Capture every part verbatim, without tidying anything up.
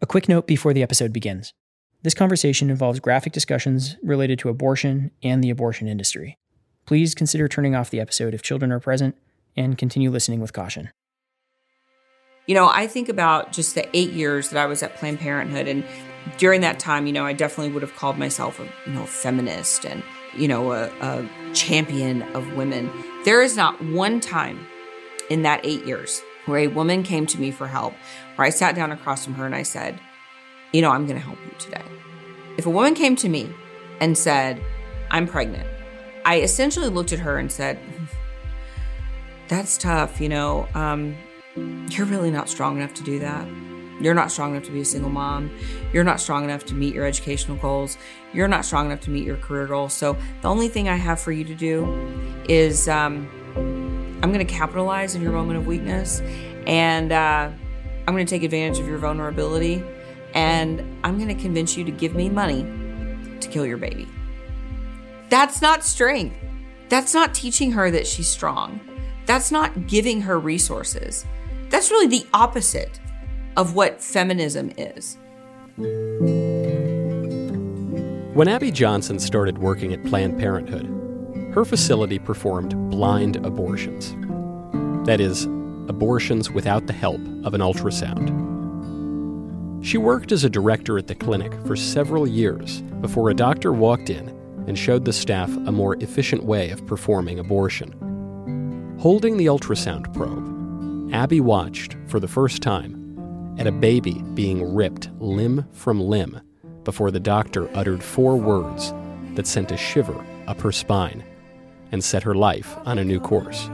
A quick note before the episode begins. This conversation involves graphic discussions related to abortion and the abortion industry. Please consider turning off the episode if children are present and continue listening with caution. You know, I think about just the eight years that I was at Planned Parenthood, and during that time, you know, I definitely would have called myself a, you know, feminist and, you know, a, a champion of women. There is not one time in that eight years where a woman came to me for help, where I sat down across from her and I said, you know, I'm going to help you today. If a woman came to me and said, I'm pregnant, I essentially looked at her and said, that's tough, you know, um, you're really not strong enough to do that. You're not strong enough to be a single mom. You're not strong enough to meet your educational goals. You're not strong enough to meet your career goals. So the only thing I have for you to do is um, I'm going to capitalize on your moment of weakness, and uh, I'm going to take advantage of your vulnerability, and I'm going to convince you to give me money to kill your baby. That's not strength. That's not teaching her that she's strong. That's not giving her resources. That's really the opposite of what feminism is. When Abby Johnson started working at Planned Parenthood, her facility performed blind abortions. That is, abortions without the help of an ultrasound. She worked as a director at the clinic for several years before a doctor walked in and showed the staff a more efficient way of performing abortion. Holding the ultrasound probe, Abby watched, for the first time, at a baby being ripped limb from limb before the doctor uttered four words that sent a shiver up her spine and set her life on a new course.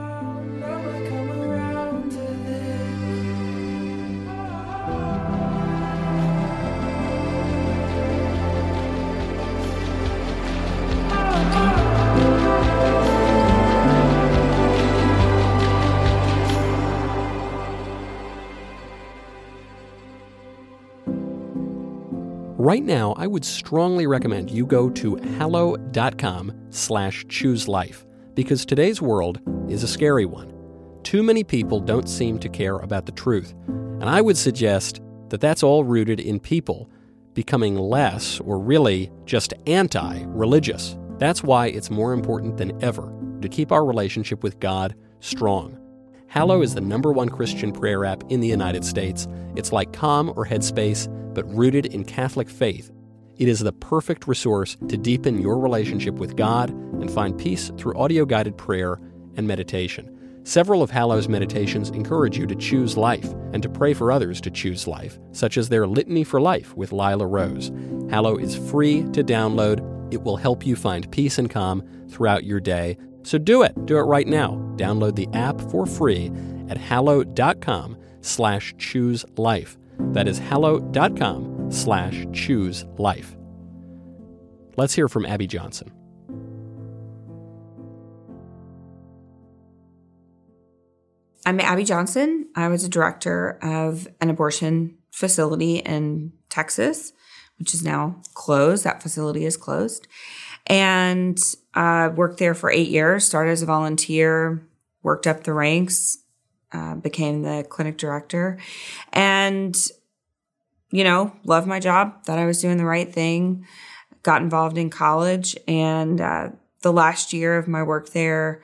Right now, I would strongly recommend you go to hallow.com slash choose life, because today's world is a scary one. Too many people don't seem to care about the truth, and I would suggest that that's all rooted in people becoming less, or really just anti-religious. That's why it's more important than ever to keep our relationship with God strong. Hallow is the number one Christian prayer app in the United States. It's like Calm or Headspace, but rooted in Catholic faith. It is the perfect resource to deepen your relationship with God and find peace through audio-guided prayer and meditation. Several of Hallow's meditations encourage you to choose life and to pray for others to choose life, such as their Litany for Life with Lila Rose. Hallow is free to download. It will help you find peace and calm throughout your day. So do it. Do it right now. Download the app for free at hallow.com slash choose life. That is hallow.com slash choose life. Let's hear from Abby Johnson. I'm Abby Johnson. I was a director of an abortion facility in Texas, which is now closed. That facility is closed. And I uh, worked there for eight years, started as a volunteer, worked up the ranks, uh, became the clinic director, and, you know, loved my job, thought I was doing the right thing, got involved in college, and uh, the last year of my work there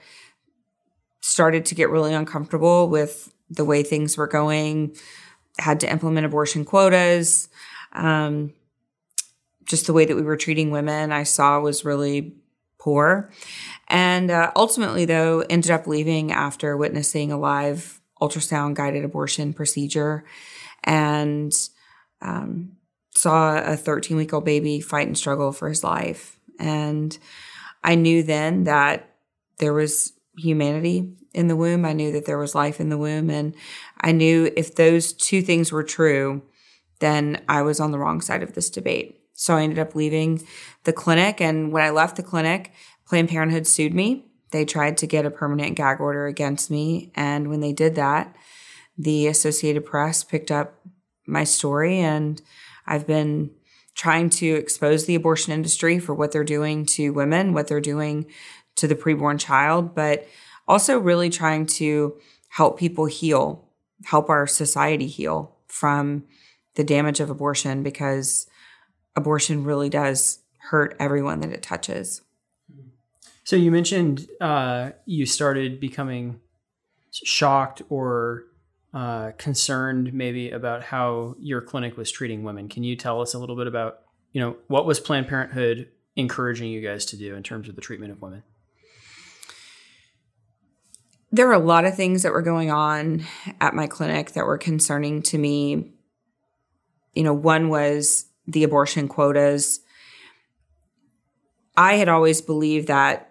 started to get really uncomfortable with the way things were going, had to implement abortion quotas, um, just the way that we were treating women I saw was really poor. And uh, ultimately, though, ended up leaving after witnessing a live ultrasound-guided abortion procedure, and um, saw a thirteen-week-old baby fight and struggle for his life. And I knew then that there was humanity in the womb. I knew that there was life in the womb. And I knew if those two things were true, then I was on the wrong side of this debate. So I ended up leaving the clinic, and when I left the clinic, Planned Parenthood sued me. They tried to get a permanent gag order against me, and when they did that, the Associated Press picked up my story, and I've been trying to expose the abortion industry for what they're doing to women, what they're doing to the preborn child, but also really trying to help people heal, help our society heal from the damage of abortion, because abortion really does hurt everyone that it touches. So you mentioned uh, you started becoming shocked or uh, concerned maybe about how your clinic was treating women. Can you tell us a little bit about, you know, what was Planned Parenthood encouraging you guys to do in terms of the treatment of women? There were a lot of things that were going on at my clinic that were concerning to me. You know, one was the abortion quotas. I had always believed that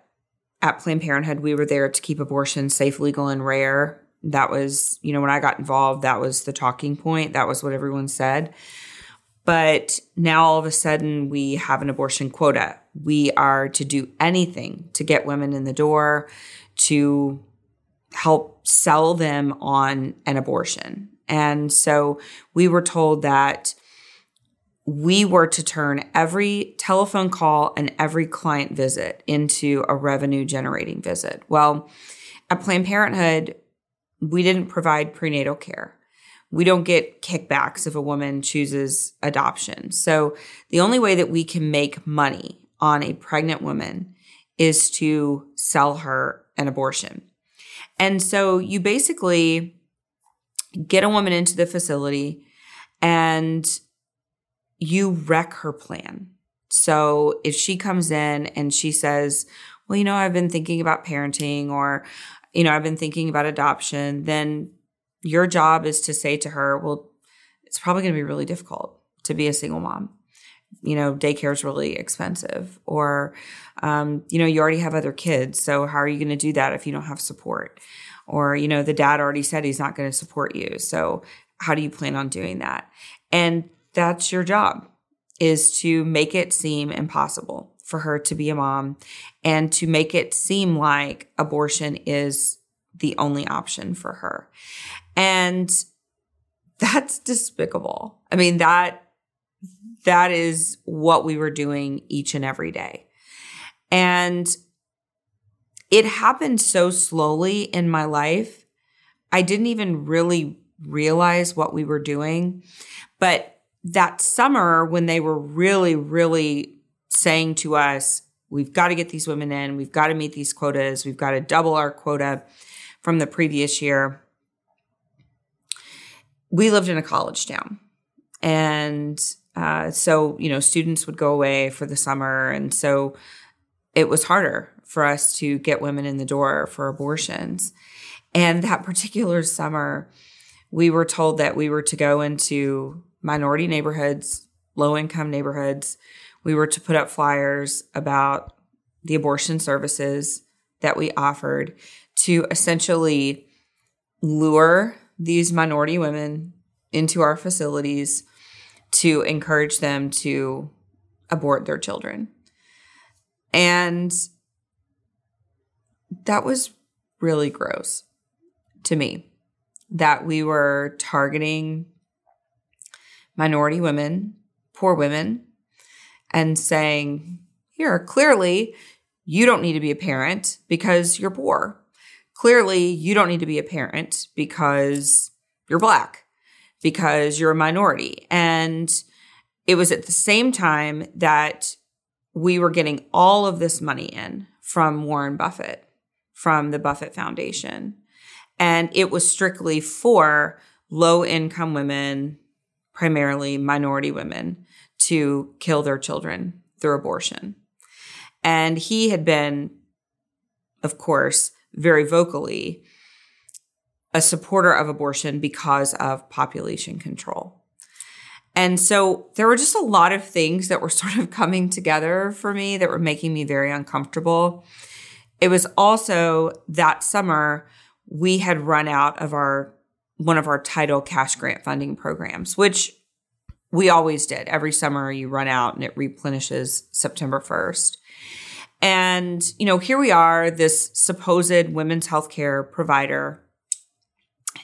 at Planned Parenthood, we were there to keep abortion safe, legal, and rare. That was, you know, when I got involved, that was the talking point. That was what everyone said. But now all of a sudden, we have an abortion quota. We are to do anything to get women in the door, to help sell them on an abortion. And so we were told that we were to turn every telephone call and every client visit into a revenue-generating visit. Well, at Planned Parenthood, we didn't provide prenatal care. We don't get kickbacks if a woman chooses adoption. So the only way that we can make money on a pregnant woman is to sell her an abortion. And so you basically get a woman into the facility and you wreck her plan. So if she comes in and she says, well, you know, I've been thinking about parenting, or, you know, I've been thinking about adoption, then your job is to say to her, well, it's probably going to be really difficult to be a single mom. You know, daycare is really expensive, or, um, you know, you already have other kids. So how are you going to do that if you don't have support? Or, you know, the dad already said he's not going to support you. So how do you plan on doing that? And that's your job, is to make it seem impossible for her to be a mom, and to make it seem like abortion is the only option for her. And that's despicable. I mean, that that is what we were doing each and every day. And it happened so slowly in my life, I didn't even really realize what we were doing. But that summer, when they were really, really saying to us, we've got to get these women in, we've got to meet these quotas, we've got to double our quota from the previous year, we lived in a college town. And uh, so, you know, students would go away for the summer. And so it was harder for us to get women in the door for abortions. And that particular summer, we were told that we were to go into minority neighborhoods, low-income neighborhoods. We were to put up flyers about the abortion services that we offered, to essentially lure these minority women into our facilities to encourage them to abort their children. And that was really gross to me, that we were targeting minority women, poor women, and saying, here, clearly you don't need to be a parent because you're poor. Clearly you don't need to be a parent because you're Black, because you're a minority. And it was at the same time that we were getting all of this money in from Warren Buffett, from the Buffett Foundation. And it was strictly for low-income women, primarily minority women, to kill their children through abortion. And he had been, of course, very vocally a supporter of abortion because of population control. And so there were just a lot of things that were sort of coming together for me that were making me very uncomfortable. It was also that summer we had run out of our one of our title cash grant funding programs, which we always did. Every summer you run out and it replenishes September first. And, you know, here we are, this supposed women's healthcare provider.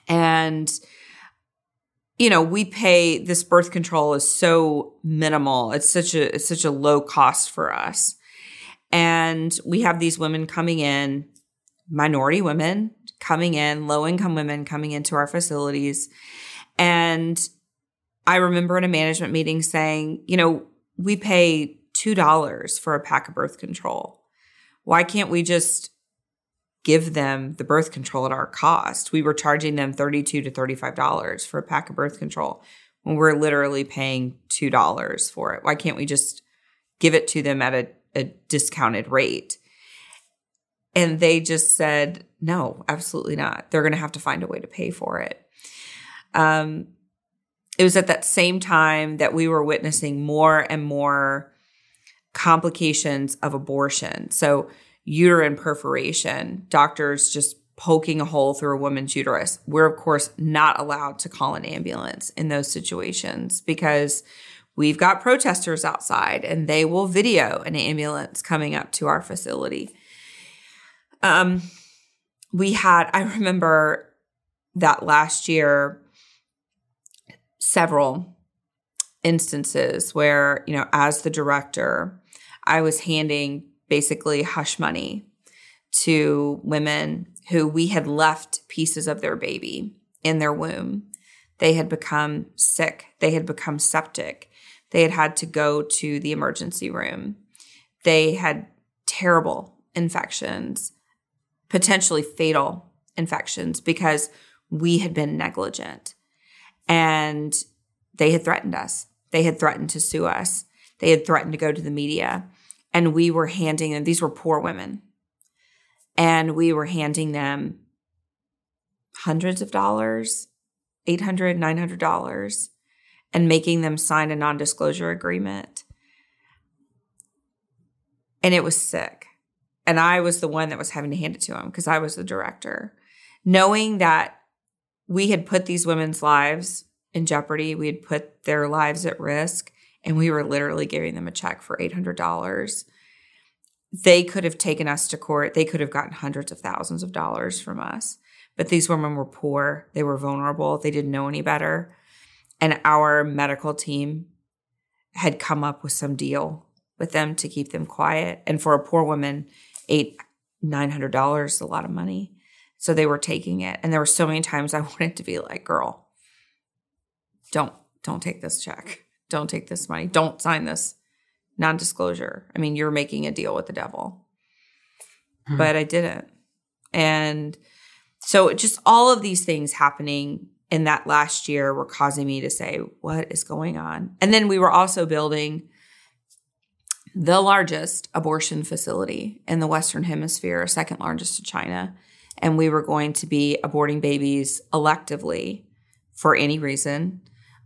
And, you know, we pay, this birth control is so minimal. It's such a, it's such a low cost for us. And we have these women coming in, minority women coming in, low-income women coming into our facilities. And I remember in a management meeting saying, you know, we pay two dollars for a pack of birth control. Why can't we just give them the birth control at our cost? We were charging them thirty-two to thirty-five dollars for a pack of birth control when we're literally paying two dollars for it. Why can't we just give it to them at a, a discounted rate? And they just said, no, absolutely not. They're going to have to find a way to pay for it. Um, it was at that same time that we were witnessing more and more complications of abortion. So uterine perforation, doctors just poking a hole through a woman's uterus. We're, of course, not allowed to call an ambulance in those situations because we've got protesters outside and they will video an ambulance coming up to our facility. Um, we had, I remember that last year, several instances where, you know, as the director, I was handing basically hush money to women who we had left pieces of their baby in their womb. They had become sick. They had become septic. They had had to go to the emergency room. They had terrible infections, potentially fatal infections, because we had been negligent. And they had threatened us. They had threatened to sue us. They had threatened to go to the media. And we were handing them, these were poor women, and we were handing them hundreds of dollars, eight hundred dollars, nine hundred dollars, and making them sign a non-disclosure agreement. And it was sick. And I was the one that was having to hand it to him because I was the director. Knowing that we had put these women's lives in jeopardy, we had put their lives at risk, and we were literally giving them a check for eight hundred dollars. They could have taken us to court. They could have gotten hundreds of thousands of dollars from us. But these women were poor. They were vulnerable. They didn't know any better. And our medical team had come up with some deal with them to keep them quiet. And for a poor woman, eight, nine hundred dollars is a lot of money. So they were taking it. And there were so many times I wanted to be like, girl, don't, don't take this check. Don't take this money. Don't sign this non-disclosure. I mean, you're making a deal with the devil. Hmm. But I didn't. And so just all of these things happening in that last year were causing me to say, what is going on? And then we were also building the largest abortion facility in the Western Hemisphere, second largest to China. And we were going to be aborting babies electively for any reason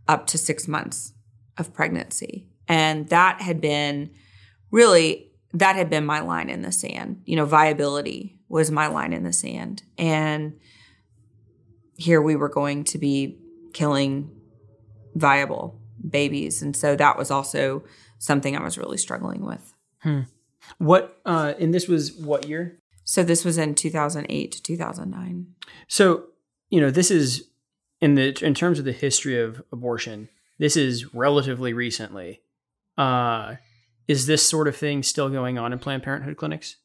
up to six months of pregnancy. And that had been really, that had been my line in the sand. You know, viability was my line in the sand. And here we were going to be killing viable babies. And so that was also something I was really struggling with. Hmm. What, uh, and this was what year? So this was in two thousand eight to two thousand nine. So, you know, this is, in the in terms of the history of abortion, this is relatively recently. Uh, is this sort of thing still going on in Planned Parenthood clinics?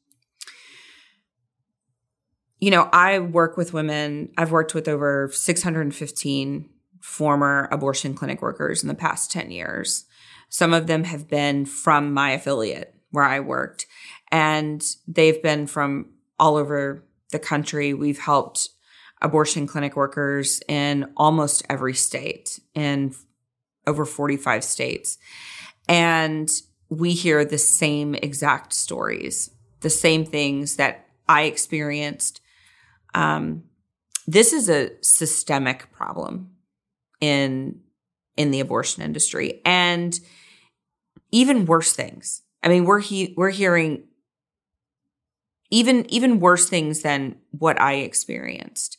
You know, I work with women. I've worked with over six hundred fifteen former abortion clinic workers in the past ten years. Some of them have been from my affiliate where I worked, and they've been from all over the country. We've helped abortion clinic workers in almost every state, in over forty-five states. And we hear the same exact stories, the same things that I experienced. Um, this is a systemic problem in in the abortion industry, and even worse things. I mean, we're he- we're hearing even even worse things than what I experienced.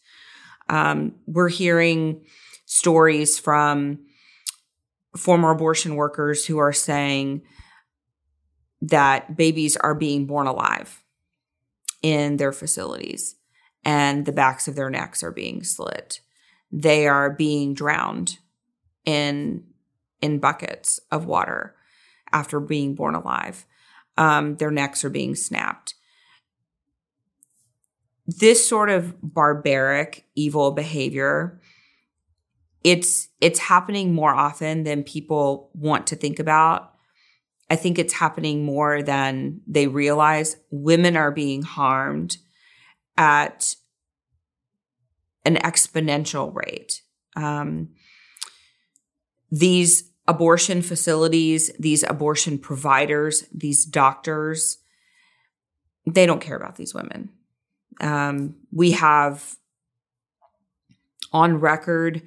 Um, we're hearing stories from former abortion workers who are saying that babies are being born alive in their facilities, and the backs of their necks are being slit. They are being drowned in in buckets of water after being born alive. Um, their necks are being snapped. This sort of barbaric, evil behavior it's it's happening more often than people want to think about. I think it's happening more than they realize. Women are being harmed at an exponential rate. Um, these abortion facilities, these abortion providers, these doctors, they don't care about these women. Um, we have on record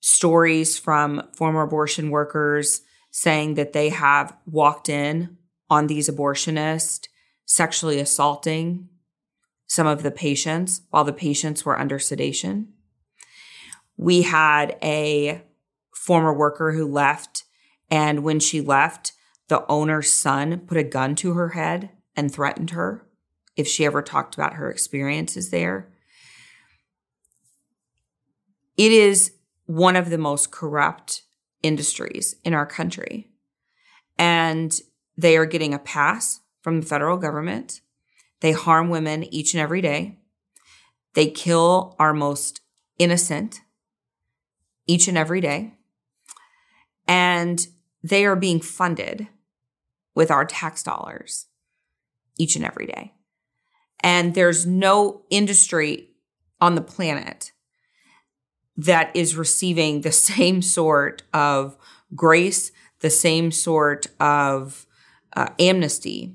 stories from former abortion workers saying that they have walked in on these abortionists sexually assaulting some of the patients while the patients were under sedation. We had a former worker who left, and when she left, the owner's son put a gun to her head and threatened her if she ever talked about her experiences there. It is one of the most corrupt industries in our country, and they are getting a pass from the federal government. They harm women each and every day. They kill our most innocent each and every day. And they are being funded with our tax dollars each and every day. And there's no industry on the planet that is receiving the same sort of grace, the same sort of uh, amnesty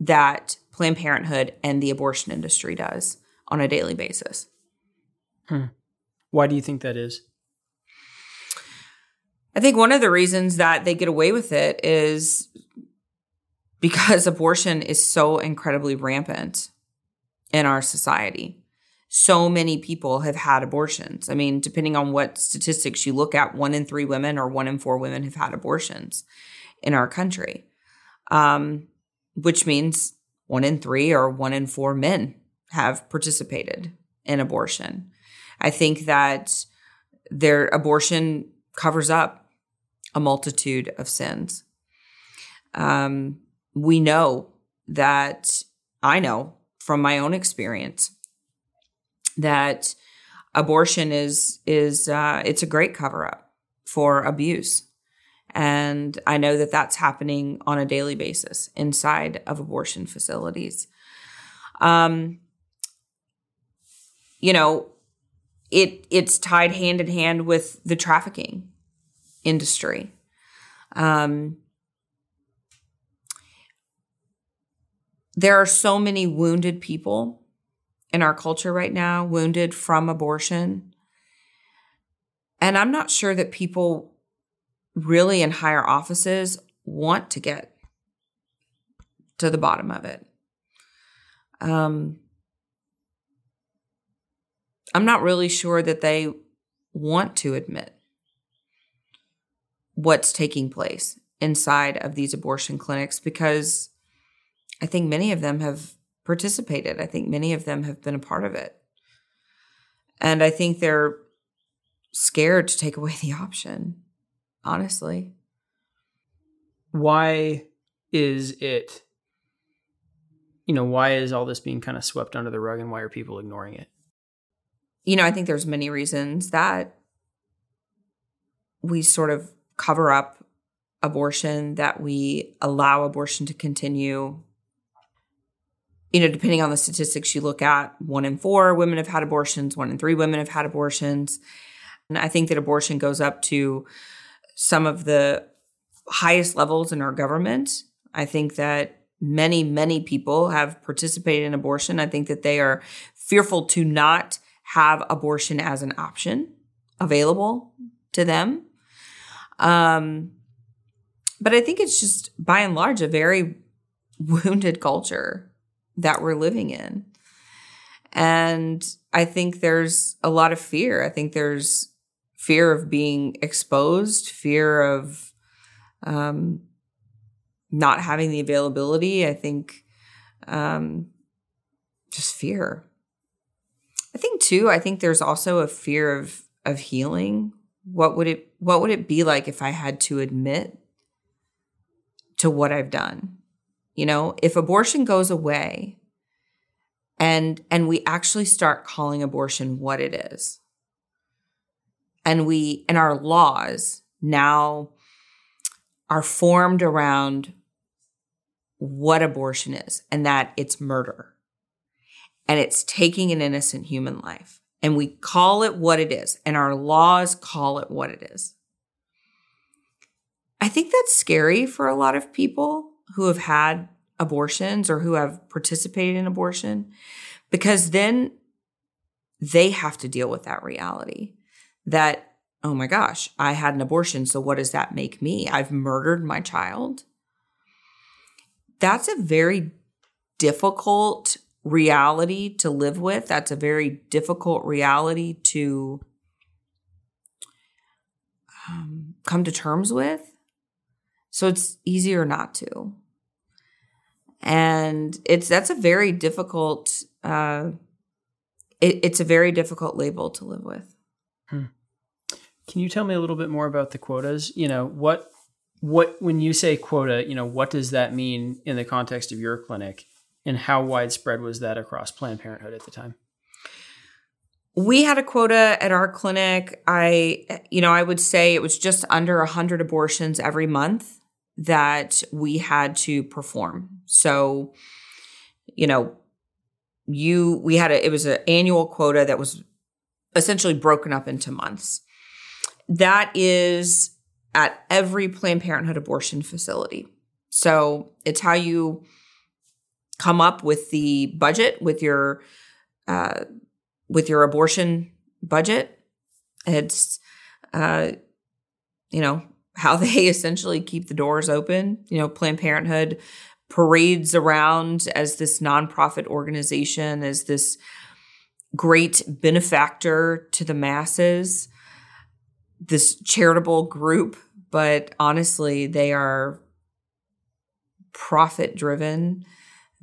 that Planned Parenthood and the abortion industry does on a daily basis. Hmm. Why do you think that is? I think one of the reasons that they get away with it is because abortion is so incredibly rampant in our society. So many people have had abortions. I mean, depending on what statistics you look at, one in three women or one in four women have had abortions in our country, um, which means one in three or one in four men have participated in abortion. I think that their abortion covers up a multitude of sins. Um, we know that, I know from my own experience, that abortion is, is uh, it's a great cover-up for abuse. And I know that that's happening on a daily basis inside of abortion facilities. Um, you know, it it's tied hand in hand with the trafficking industry. Um, there are so many wounded people in our culture right now, wounded from abortion. And I'm not sure that people really in higher offices want to get to the bottom of it. Um, I'm not really sure that they want to admit what's taking place inside of these abortion clinics, because I think many of them have participated. I think many of them have been a part of it. And I think they're scared to take away the option, honestly. Why is it, you know, why is all this being kind of swept under the rug, and why are people ignoring it? You know, I think there's many reasons that we sort of cover up abortion, that we allow abortion to continue. You know, depending on the statistics you look at, one in four women have had abortions, one in three women have had abortions. And I think that abortion goes up to some of the highest levels in our government. I think that many, many people have participated in abortion. I think that they are fearful to not have abortion as an option available to them. Um, but I think it's just, by and large, a very wounded culture that we're living in. And I think there's a lot of fear. I think there's fear of being exposed, fear of um, not having the availability. I think um, just fear. I think too, I think there's also a fear of of healing. What would it what would it be like if I had to admit to what I've done? You know, if abortion goes away and and we actually start calling abortion what it is, and we and our laws now are formed around what abortion is, and that it's murder and it's taking an innocent human life. And we call it what it is, and our laws call it what it is. I think that's scary for a lot of people who have had abortions or who have participated in abortion, because then they have to deal with that reality that, oh my gosh, I had an abortion, so what does that make me? I've murdered my child. That's a very difficult reality to live with. That's a very difficult reality to um, come to terms with. So it's easier not to. And it's that's a very difficult, uh, it, it's a very difficult label to live with. Hmm. Can you tell me a little bit more about the quotas? You know, what, what, when you say quota, you know, what does that mean in the context of your clinic? And how widespread was that across Planned Parenthood at the time? We had a quota at our clinic. I, you know, I would say it was just under one hundred abortions every month that we had to perform. So, you know, you we had a it was an annual quota that was essentially broken up into months. That is at every Planned Parenthood abortion facility. So it's how you come up with the budget, with your uh, with your abortion budget. It's, uh, you know, how they essentially keep the doors open. You know, Planned Parenthood parades around as this nonprofit organization, as this great benefactor to the masses, this charitable group. But honestly, they are profit-driven.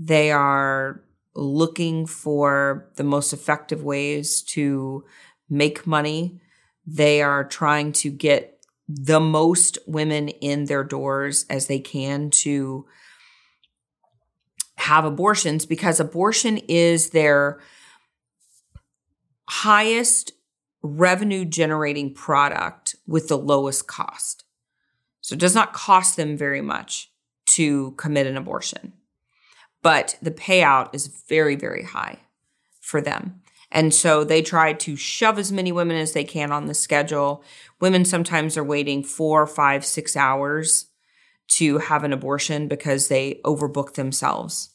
They are looking for the most effective ways to make money. They are trying to get the most women in their doors as they can to have abortions, because abortion is their highest revenue-generating product with the lowest cost. So it does not cost them very much to commit an abortion. But the payout is very, very high for them. And so they try to shove as many women as they can on the schedule. Women sometimes are waiting four, five, six hours to have an abortion because they overbook themselves.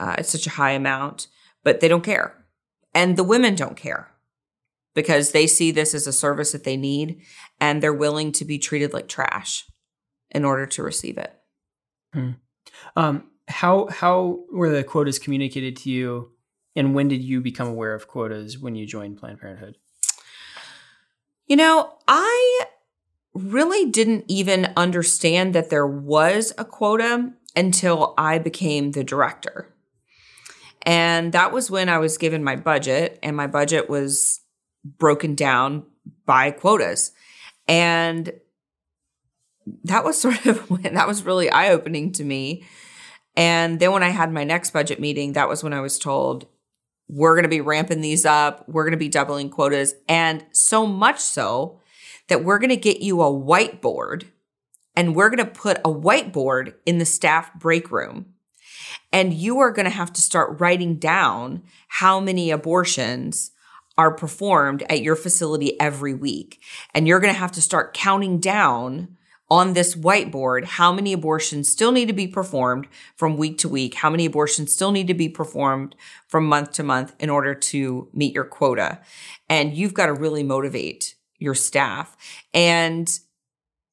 Uh, it's such a high amount, but they don't care. And the women don't care because they see this as a service that they need, and they're willing to be treated like trash in order to receive it. Hmm. Um. How how were the quotas communicated to you, and when did you become aware of quotas when you joined Planned Parenthood? You know, I really didn't even understand that there was a quota until I became the director. And that was when I was given my budget, and my budget was broken down by quotas. And that was sort of when that was really eye-opening to me. And then when I had my next budget meeting, that was when I was told, we're going to be ramping these up. We're going to be doubling quotas. And so much so that we're going to get you a whiteboard, and we're going to put a whiteboard in the staff break room. And you are going to have to start writing down how many abortions are performed at your facility every week. And you're going to have to start counting down on this whiteboard how many abortions still need to be performed from week to week, how many abortions still need to be performed from month to month in order to meet your quota. And you've got to really motivate your staff. And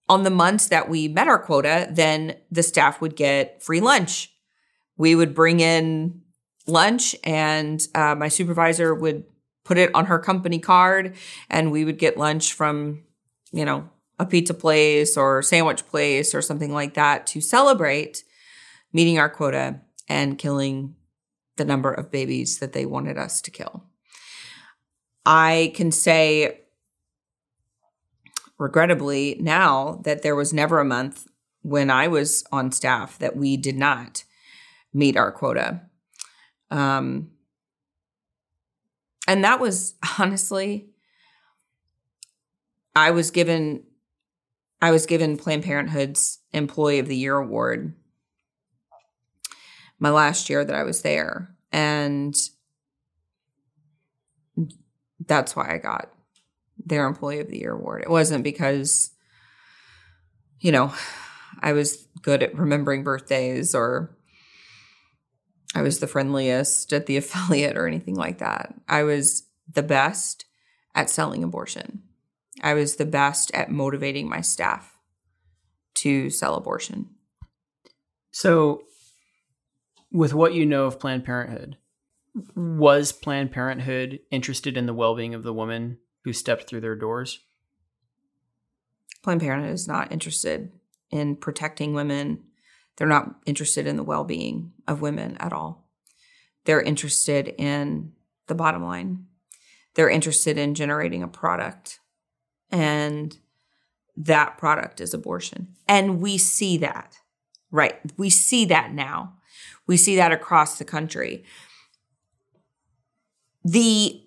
on the months that we met our quota, then the staff would get free lunch. We would bring in lunch, and uh, my supervisor would put it on her company card, and we would get lunch from, you know, a pizza place or sandwich place or something like that to celebrate meeting our quota and killing the number of babies that they wanted us to kill. I can say, regrettably, now that there was never a month when I was on staff that we did not meet our quota. Um, and that was honestly I was given I was given Planned Parenthood's Employee of the Year award my last year that I was there, and that's why I got their Employee of the Year award. It wasn't because, you know, I was good at remembering birthdays or I was the friendliest at the affiliate or anything like that. I was the best at selling abortion. I was the best at motivating my staff to sell abortion. So with what you know of Planned Parenthood, was Planned Parenthood interested in the well-being of the woman who stepped through their doors? Planned Parenthood is not interested in protecting women. They're not interested in the well-being of women at all. They're interested in the bottom line. They're interested in generating a product, and that product is abortion. And we see that, right? We see that now. We see that across the country. The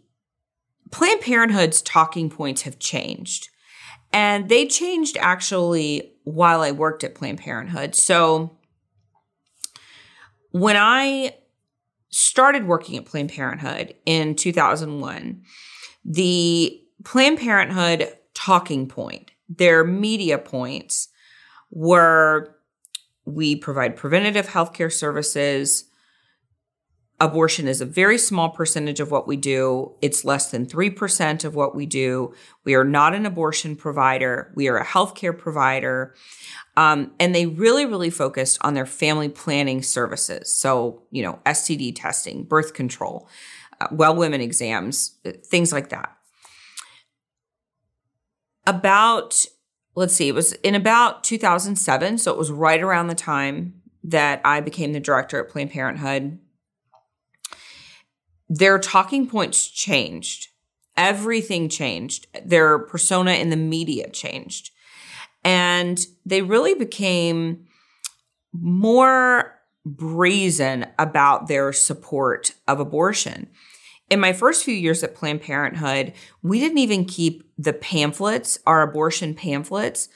Planned Parenthood's talking points have changed, and they changed actually while I worked at Planned Parenthood. So when I started working at Planned Parenthood in two thousand one, the Planned Parenthood talking point, their media points were, we provide preventative healthcare services. Abortion is a very small percentage of what we do. It's less than three percent of what we do. We are not an abortion provider. We are a healthcare provider. Um, and they really, really focused on their family planning services. So, you know, S T D testing, birth control, uh, well women exams, things like that. About, let's see, it was in about two thousand seven. So it was right around the time that I became the director at Planned Parenthood. Their talking points changed. Everything changed. Their persona in the media changed. And they really became more brazen about their support of abortion. In my first few years at Planned Parenthood, we didn't even keep the pamphlets, our abortion pamphlets,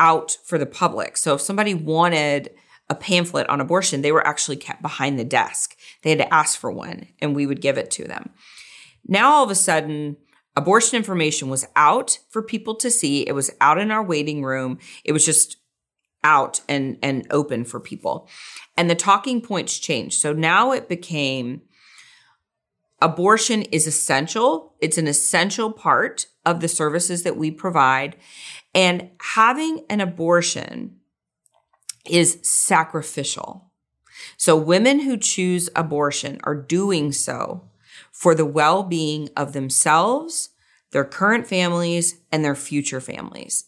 out for the public. So if somebody wanted a pamphlet on abortion, they were actually kept behind the desk. They had to ask for one, and we would give it to them. Now, all of a sudden, abortion information was out for people to see. It was out in our waiting room. It was just out and, and open for people. And the talking points changed. So now it became abortion is essential. It's an essential part of the services that we provide. And having an abortion is sacrificial. So women who choose abortion are doing so for the well-being of themselves, their current families, and their future families.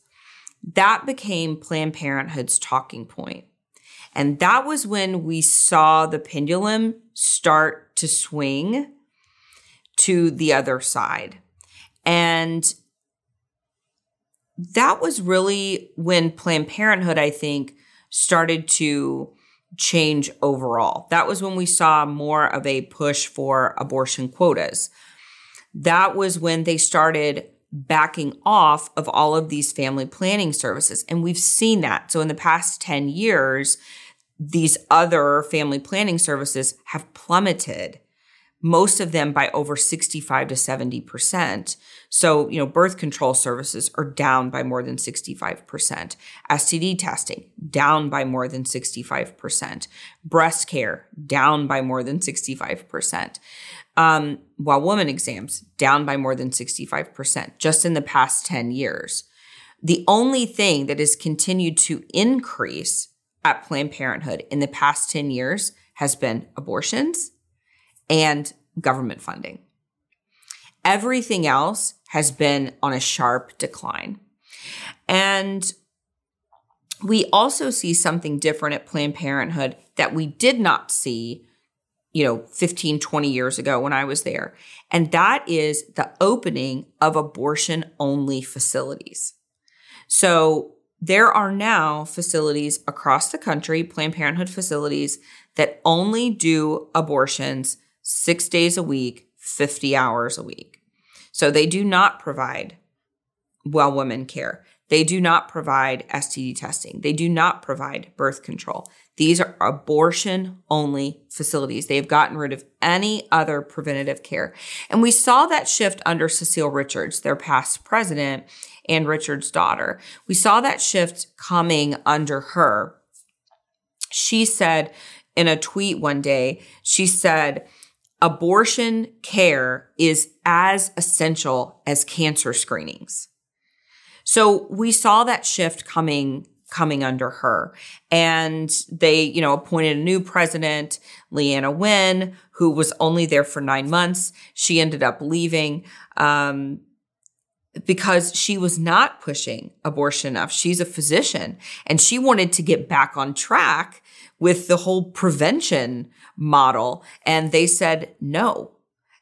That became Planned Parenthood's talking point. And that was when we saw the pendulum start to swing to the other side. And that was really when Planned Parenthood, I think, started to change overall. That was when we saw more of a push for abortion quotas. That was when they started backing off of all of these family planning services. And we've seen that. So in the past ten years, these other family planning services have plummeted, most of them by over sixty-five to seventy percent. So, you know, birth control services are down by more than sixty-five percent. S T D testing, down by more than sixty-five percent. Breast care, down by more than sixty-five percent. Um, while woman exams, down by more than sixty-five percent just in the past ten years. The only thing that has continued to increase at Planned Parenthood in the past ten years has been abortions and government funding. Everything else has been on a sharp decline. And we also see something different at Planned Parenthood that we did not see, you know, fifteen, twenty years ago when I was there. And that is the opening of abortion-only facilities. So there are now facilities across the country, Planned Parenthood facilities, that only do abortions six days a week, fifty hours a week. So they do not provide Well Woman Care. They do not provide S T D testing. They do not provide birth control. These are abortion-only facilities. They have gotten rid of any other preventative care. And we saw that shift under Cecile Richards, their past president, and Richards' daughter. We saw that shift coming under her. She said in a tweet one day, she said, abortion care is as essential as cancer screenings. So we saw that shift coming, coming under her. And they, you know, appointed a new president, Leanna Wynne, who was only there for nine months. She ended up leaving, um, because she was not pushing abortion enough. She's a physician and she wanted to get back on track with the whole prevention model. And they said no.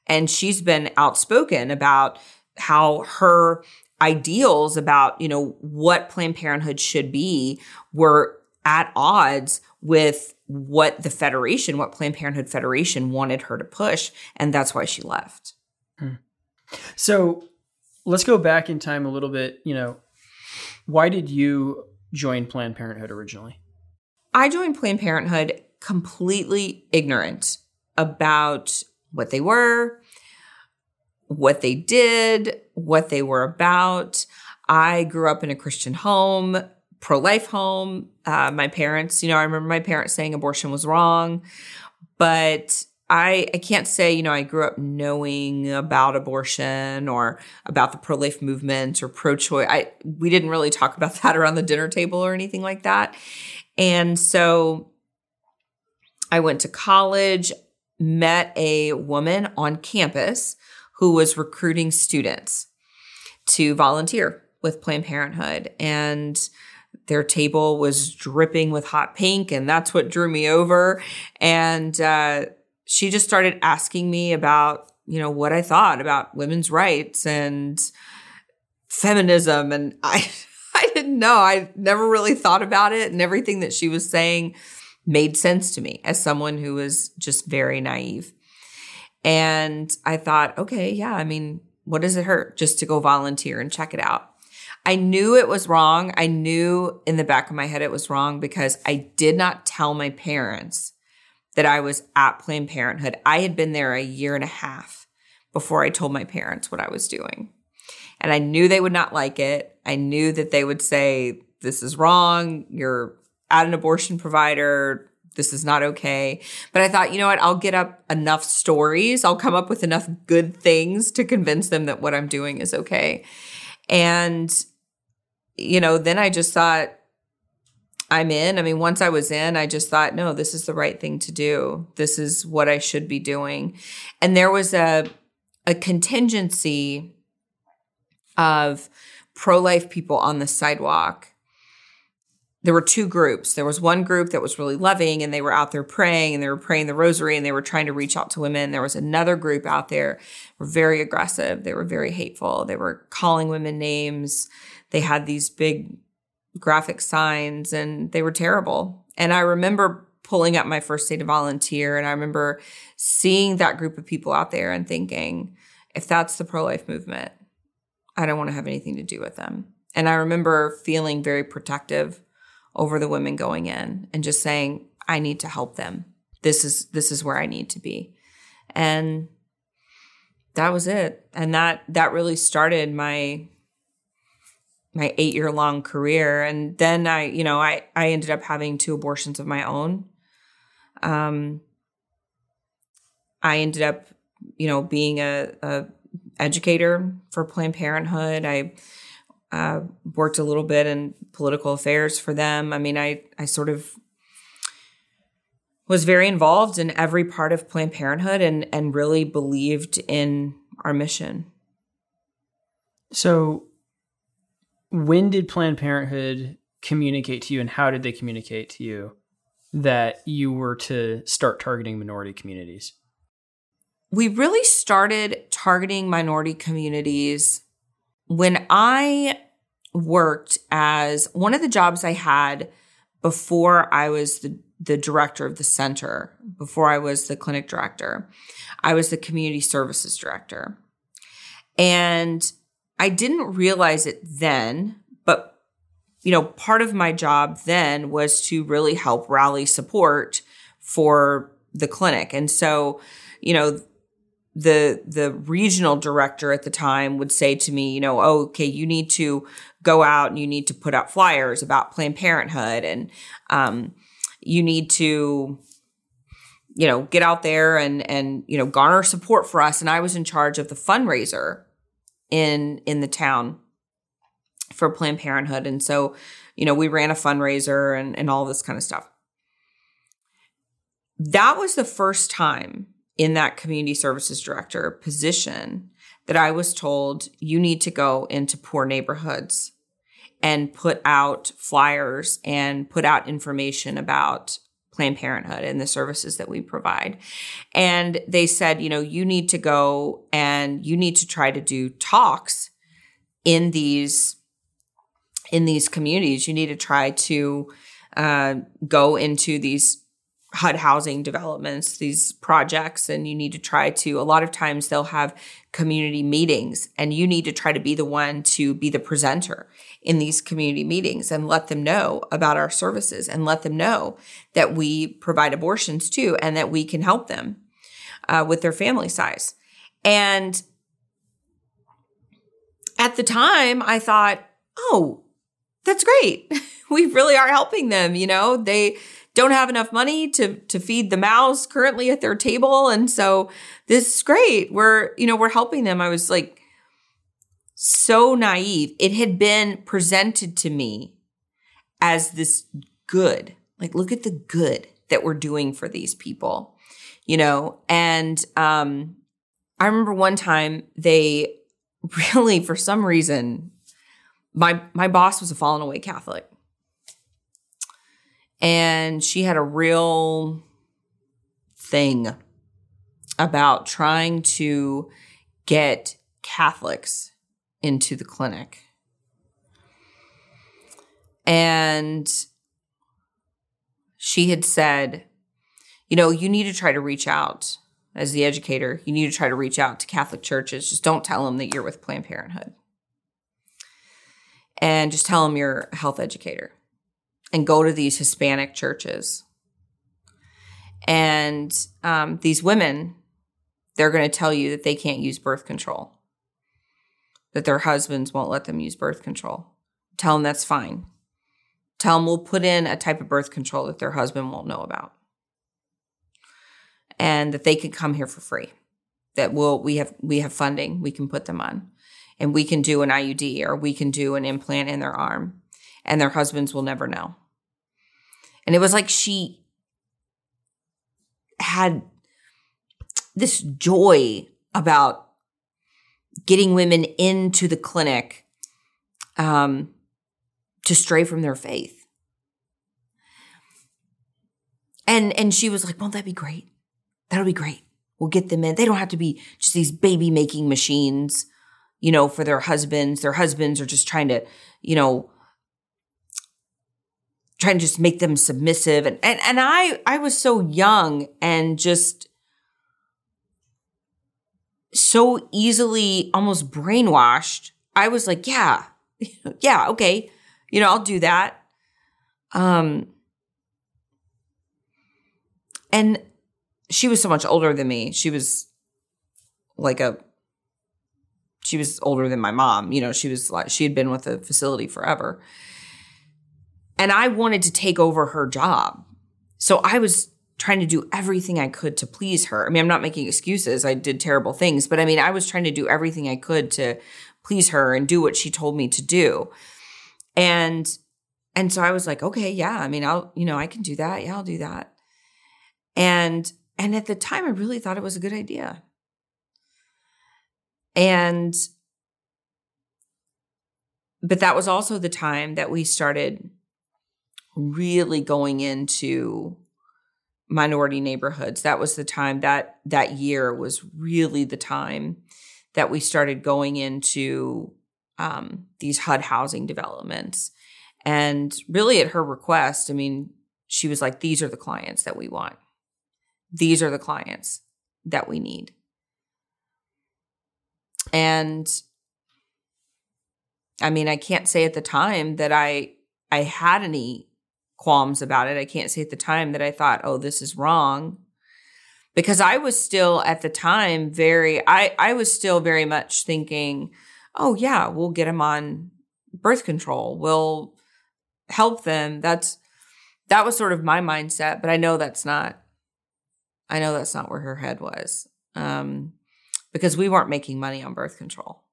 And she's been outspoken about how her ideals about, you know, what Planned Parenthood should be were at odds with what the Federation, what Planned Parenthood Federation wanted her to push. And that's why she left. Hmm. So let's go back in time a little bit. You know, why did you join Planned Parenthood originally? I joined Planned Parenthood completely ignorant about what they were, what they did, what they were about. I grew up in a Christian home, pro-life home. Uh, my parents, you know, I remember my parents saying abortion was wrong, but I, I can't say, you know, I grew up knowing about abortion or about the pro-life movement or pro-choice. I, we didn't really talk about that around the dinner table or anything like that. And so I went to college, met a woman on campus who was recruiting students to volunteer with Planned Parenthood. And their table was dripping with hot pink, and that's what drew me over. And uh, she just started asking me about, you know, what I thought about women's rights and feminism. And I I didn't know. I never really thought about it. And everything that she was saying made sense to me as someone who was just very naive. And I thought, okay, yeah, I mean, what does it hurt just to go volunteer and check it out? I knew it was wrong. I knew in the back of my head it was wrong because I did not tell my parents that I was at Planned Parenthood. I had been there a year and a half before I told my parents what I was doing. And I knew they would not like it. I knew that they would say, this is wrong. You're at an abortion provider. This is not okay. But I thought, you know what? I'll get up enough stories. I'll come up with enough good things to convince them that what I'm doing is okay. And, you know, then I just thought, I'm in. I mean, once I was in, I just thought, no, this is the right thing to do. This is what I should be doing. And there was a, a contingency of pro-life people on the sidewalk. There were two groups. There was one group that was really loving, and they were out there praying, and they were praying the rosary, and they were trying to reach out to women. There was another group out there who were very aggressive. They were very hateful. They were calling women names. They had these big graphic signs, and they were terrible. And I remember pulling up my first day to volunteer, and I remember seeing that group of people out there and thinking, if that's the pro-life movement, I don't want to have anything to do with them. And I remember feeling very protective over the women going in and just saying, I need to help them. This is this is where I need to be. And that was it. And that that really started my my eight-year long career. And then I, you know, I I ended up having two abortions of my own. Um I ended up, you know, being a, a educator for Planned Parenthood. I uh, worked a little bit in political affairs for them. I mean, I, I sort of was very involved in every part of Planned Parenthood and, and really believed in our mission. So when did Planned Parenthood communicate to you, and how did they communicate to you that you were to start targeting minority communities? We really started targeting minority communities when I worked as one of the jobs I had before I was the, the director of the center, before I was the clinic director. I was the community services director. And I didn't realize it then, but, you know, part of my job then was to really help rally support for the clinic. And so, you know, the the regional director at the time would say to me, you know, oh, okay, you need to go out and you need to put out flyers about Planned Parenthood, and um, you need to, you know, get out there and, and, you know, garner support for us. And I was in charge of the fundraiser in, in the town for Planned Parenthood. And so, you know, we ran a fundraiser and, and all this kind of stuff. That was the first time in that community services director position that I was told, you need to go into poor neighborhoods and put out flyers and put out information about Planned Parenthood and the services that we provide. And they said, you know, you need to go and you need to try to do talks in these, in these communities. You need to try to uh, go into these H U D housing developments, these projects, and you need to try to, a lot of times they'll have community meetings and you need to try to be the one to be the presenter in these community meetings and let them know about our services and let them know that we provide abortions too and that we can help them uh, with their family size. And at the time I thought, oh, that's great. We really are helping them. You know, they don't have enough money to to feed the mouths currently at their table. And so this is great. We're, you know, we're helping them. I was like so naive. It had been presented to me as this good, like, look at the good that we're doing for these people, you know? And um, I remember one time they really, for some reason, my my boss was a fallen away Catholic. And she had a real thing about trying to get Catholics into the clinic. And she had said, you know, you need to try to reach out as the educator. You need to try to reach out to Catholic churches. Just don't tell them that you're with Planned Parenthood. And just tell them you're a health educator. And go to these Hispanic churches. And um, these women, they're going to tell you that they can't use birth control, that their husbands won't let them use birth control. Tell them that's fine. Tell them we'll put in a type of birth control that their husband won't know about, and that they can come here for free, that we'll, we have we have funding, we can put them on, and we can do an I U D or we can do an implant in their arm. And their husbands will never know. And it was like she had this joy about getting women into the clinic um, to stray from their faith. And and she was like, won't that be great? That'll be great. We'll get them in. They don't have to be just these baby-making machines, you know, for their husbands. Their husbands are just trying to, you know, trying to just make them submissive. And, and, and I, I was so young and just so easily almost brainwashed. I was like, yeah, yeah, okay. You know, I'll do that. Um, and she was so much older than me. She was like a, she was older than my mom. You know, she was like, she had been with the facility forever. And I wanted to take over her job. So I was trying to do everything I could to please her. I mean, I'm not making excuses. I did terrible things. But I mean, I was trying to do everything I could to please her and do what she told me to do. And and so I was like, okay, yeah, I mean, I'll, you know, I can do that. Yeah, I'll do that. And and at the time, I really thought it was a good idea. And but that was also the time that we started really going into minority neighborhoods. That was the time that that year was really the time that we started going into um, these H U D housing developments. And really at her request, I mean, she was like, these are the clients that we want. These are the clients that we need. And I mean, I can't say at the time that I I had any qualms about it. I can't say at the time that I thought, oh, this is wrong. Because I was still at the time very, I, I was still very much thinking, oh yeah, we'll get them on birth control. We'll help them. That's, that was sort of my mindset, but I know that's not, I know that's not where her head was. Um, because we weren't making money on birth control.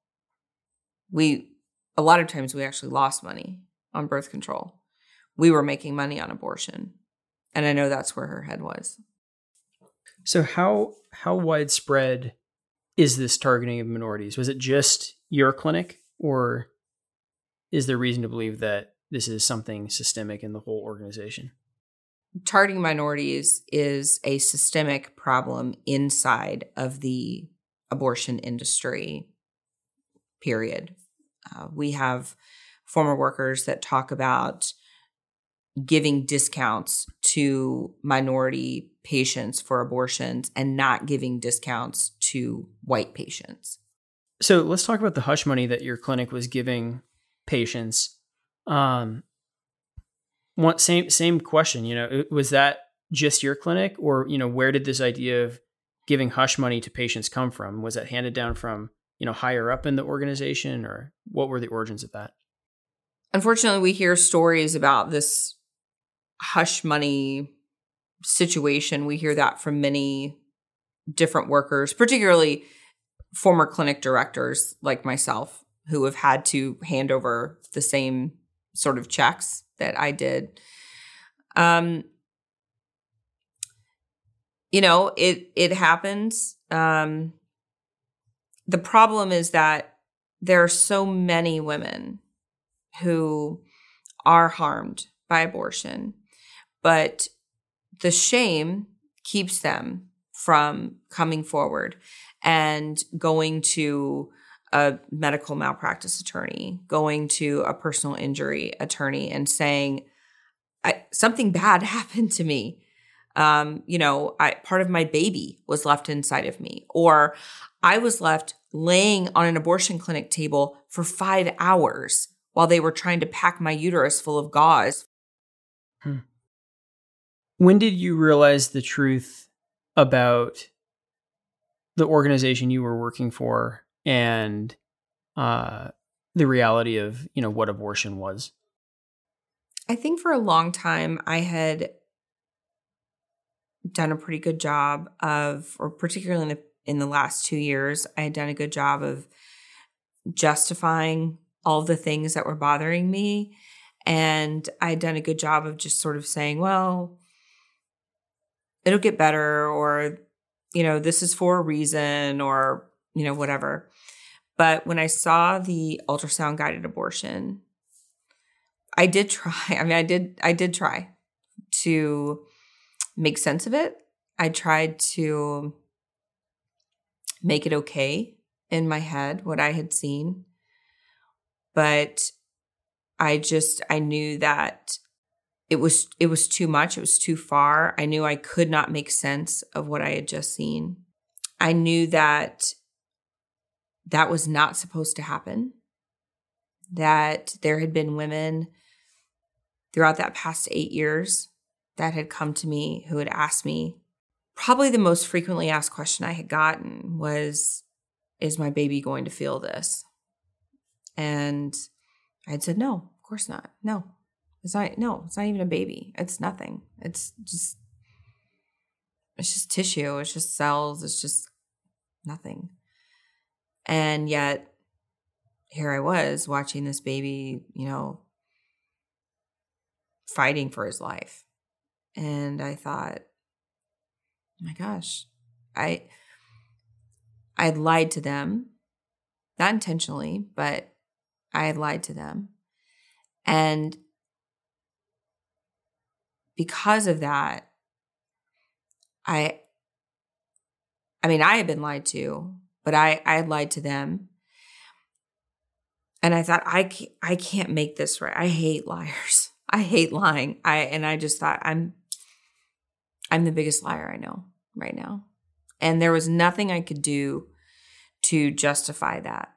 We, a lot of times we actually lost money on birth control. We were making money on abortion. And I know that's where her head was. So how how widespread is this targeting of minorities? Was it just your clinic, or is there reason to believe that this is something systemic in the whole organization? Targeting minorities is a systemic problem inside of the abortion industry, period. Uh, we have former workers that talk about giving discounts to minority patients for abortions and not giving discounts to white patients. So let's talk about the hush money that your clinic was giving patients. Um, one, same same question, you know, was that just your clinic, or, you know, where did this idea of giving hush money to patients come from? Was that handed down from, you know, higher up in the organization, or what were the origins of that? Unfortunately, we hear stories about this hush money situation. We hear that from many different workers, particularly former clinic directors like myself, who have had to hand over the same sort of checks that I did. Um, you know, it it happens. Um, the problem is that there are so many women who are harmed by abortion, but the shame keeps them from coming forward and going to a medical malpractice attorney, going to a personal injury attorney and saying, I, something bad happened to me. Um, you know, I, part of my baby was left inside of me, or I was left laying on an abortion clinic table for five hours while they were trying to pack my uterus full of gauze. Hmm. When did you realize the truth about the organization you were working for and uh, the reality of, you know, what abortion was? I think for a long time I had done a pretty good job of, or particularly in the, in the last two years, I had done a good job of justifying all the things that were bothering me. And I'd done a good job of just sort of saying, well, it'll get better, or, you know, this is for a reason, or, you know, whatever. But when I saw the ultrasound guided abortion, I did try. I mean, I did, I did try to make sense of it. I tried to make it okay in my head, what I had seen. But I just, I knew that it was, it was too much. It was too far. I knew I could not make sense of what I had just seen. I knew that that was not supposed to happen, that there had been women throughout that past eight years that had come to me who had asked me, probably the most frequently asked question I had gotten was, is my baby going to feel this? And I had said, no, of course not. No, it's not. No, it's not even a baby. It's nothing. It's just, it's just tissue. It's just cells. It's just nothing. And yet here I was watching this baby, you know, fighting for his life. And I thought, oh my gosh, I, I had lied to them, not intentionally, but I had lied to them. And because of that, I, I mean, I had been lied to, but I, I had lied to them. And I thought, I can't, I can't make this right. I hate liars. I hate lying. I, and I just thought, I'm, I'm the biggest liar I know right now. And there was nothing I could do to justify that.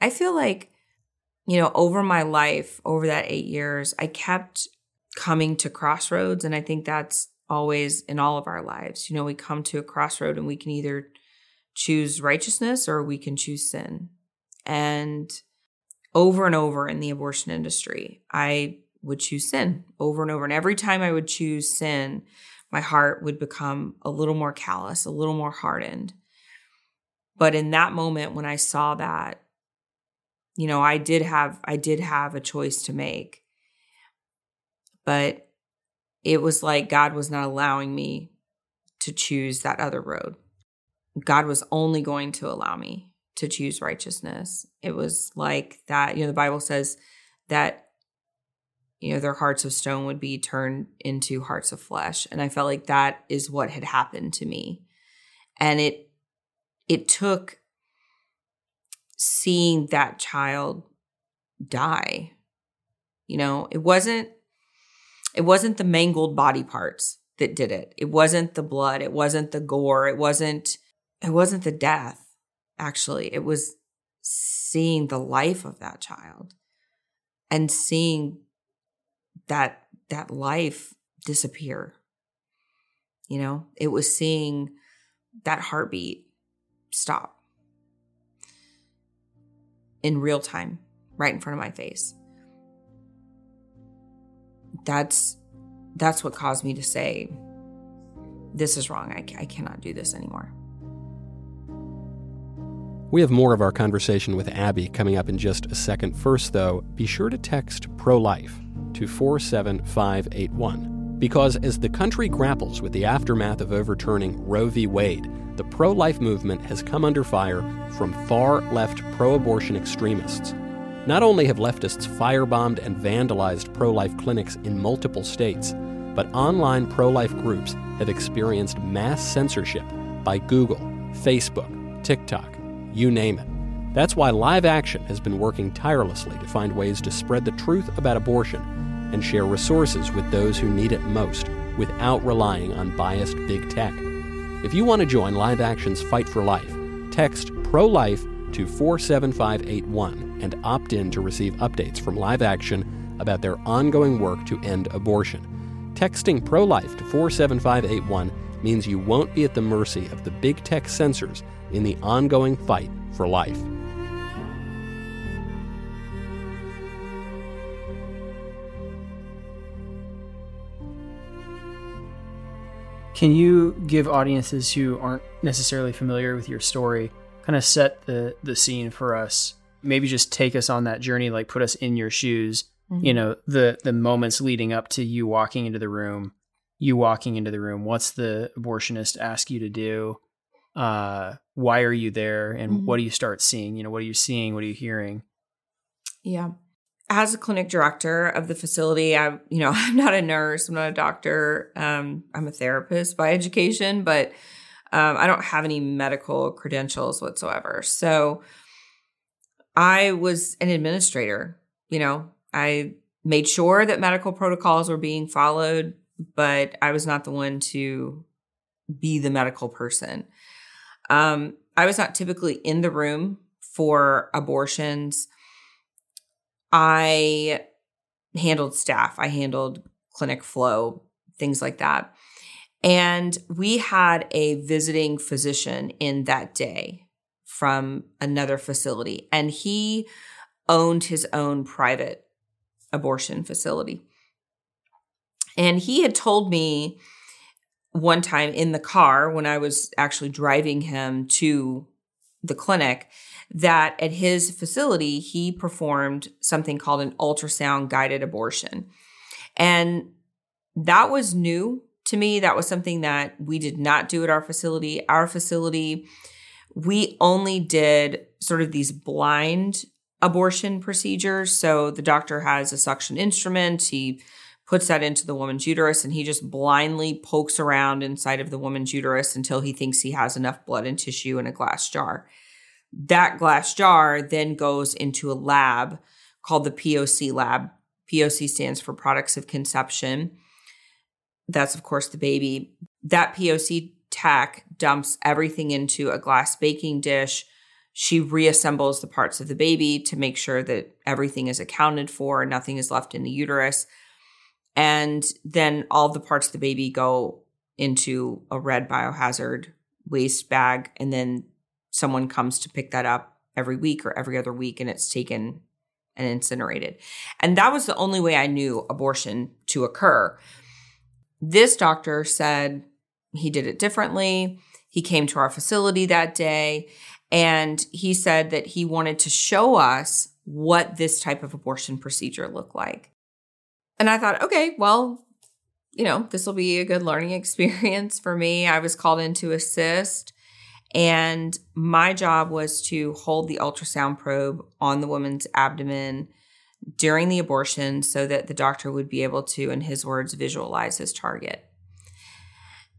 I feel like you know, over my life, over that eight years, I kept coming to crossroads. And I think that's always in all of our lives. You know, we come to a crossroad and we can either choose righteousness or we can choose sin. And over and over in the abortion industry, I would choose sin over and over. And every time I would choose sin, my heart would become a little more callous, a little more hardened. But in that moment when I saw that, you know, I did have, I did have a choice to make, but it was like God was not allowing me to choose that other road. God was only going to allow me to choose righteousness. It was like that, you know, the Bible says that, you know, their hearts of stone would be turned into hearts of flesh. And I felt like that is what had happened to me. And it, it took seeing that child die. You know, it wasn't, it wasn't the mangled body parts that did it. It wasn't the blood. It wasn't the gore. It wasn't, it wasn't the death. Actually, it was seeing the life of that child and seeing that that life disappear. You know, it was seeing that heartbeat stop in real time, right in front of my face. That's that's what caused me to say, this is wrong. I, I cannot do this anymore. We have more of our conversation with Abby coming up in just a second. First, though, be sure to text pro-life to four seven five eight one, because as the country grapples with the aftermath of overturning Roe v. Wade, the pro-life movement has come under fire from far-left pro-abortion extremists. Not only have leftists firebombed and vandalized pro-life clinics in multiple states, but online pro-life groups have experienced mass censorship by Google, Facebook, TikTok, you name it. That's why Live Action has been working tirelessly to find ways to spread the truth about abortion and share resources with those who need it most without relying on biased big tech. If you want to join Live Action's Fight for Life, text pro-life to four seven five eight one and opt in to receive updates from Live Action about their ongoing work to end abortion. Texting pro-life to four seven five eight one means you won't be at the mercy of the big tech censors in the ongoing fight for life. Can you give audiences who aren't necessarily familiar with your story kind of set the, the scene for us? Maybe just take us on that journey, like put us in your shoes, mm-hmm. you know, the, the moments leading up to you walking into the room, you walking into the room, what's the abortionist ask you to do? Uh, why are you there? And mm-hmm. what do you start seeing? You know, what are you seeing? What are you hearing? Yeah. As a clinic director of the facility, I'm, you know, I'm not a nurse. I'm not a doctor. Um, I'm a therapist by education, but um, I don't have any medical credentials whatsoever. So I was an administrator. You know, I made sure that medical protocols were being followed, but I was not the one to be the medical person. Um, I was not typically in the room for abortions. I handled staff. I handled clinic flow, things like that. And we had a visiting physician in that day from another facility, and he owned his own private abortion facility. And he had told me one time in the car when I was actually driving him to the clinic that at his facility, he performed something called an ultrasound guided abortion. And that was new to me. That was something that we did not do at our facility. Our facility, we only did sort of these blind abortion procedures. So the doctor has a suction instrument. He puts that into the woman's uterus, and he just blindly pokes around inside of the woman's uterus until he thinks he has enough blood and tissue in a glass jar. That glass jar then goes into a lab called the P O C lab. P O C stands for Products of Conception. That's, of course, the baby. That P O C tech dumps everything into a glass baking dish, she reassembles the parts of the baby to make sure that everything is accounted for, nothing is left in the uterus. And then all the parts of the baby go into a red biohazard waste bag. And then someone comes to pick that up every week or every other week, and it's taken and incinerated. And that was the only way I knew abortion to occur. This doctor said he did it differently. He came to our facility that day, and he said that he wanted to show us what this type of abortion procedure looked like. And I thought, okay, well, you know, this will be a good learning experience for me. I was called in to assist, and my job was to hold the ultrasound probe on the woman's abdomen during the abortion so that the doctor would be able to, in his words, visualize his target.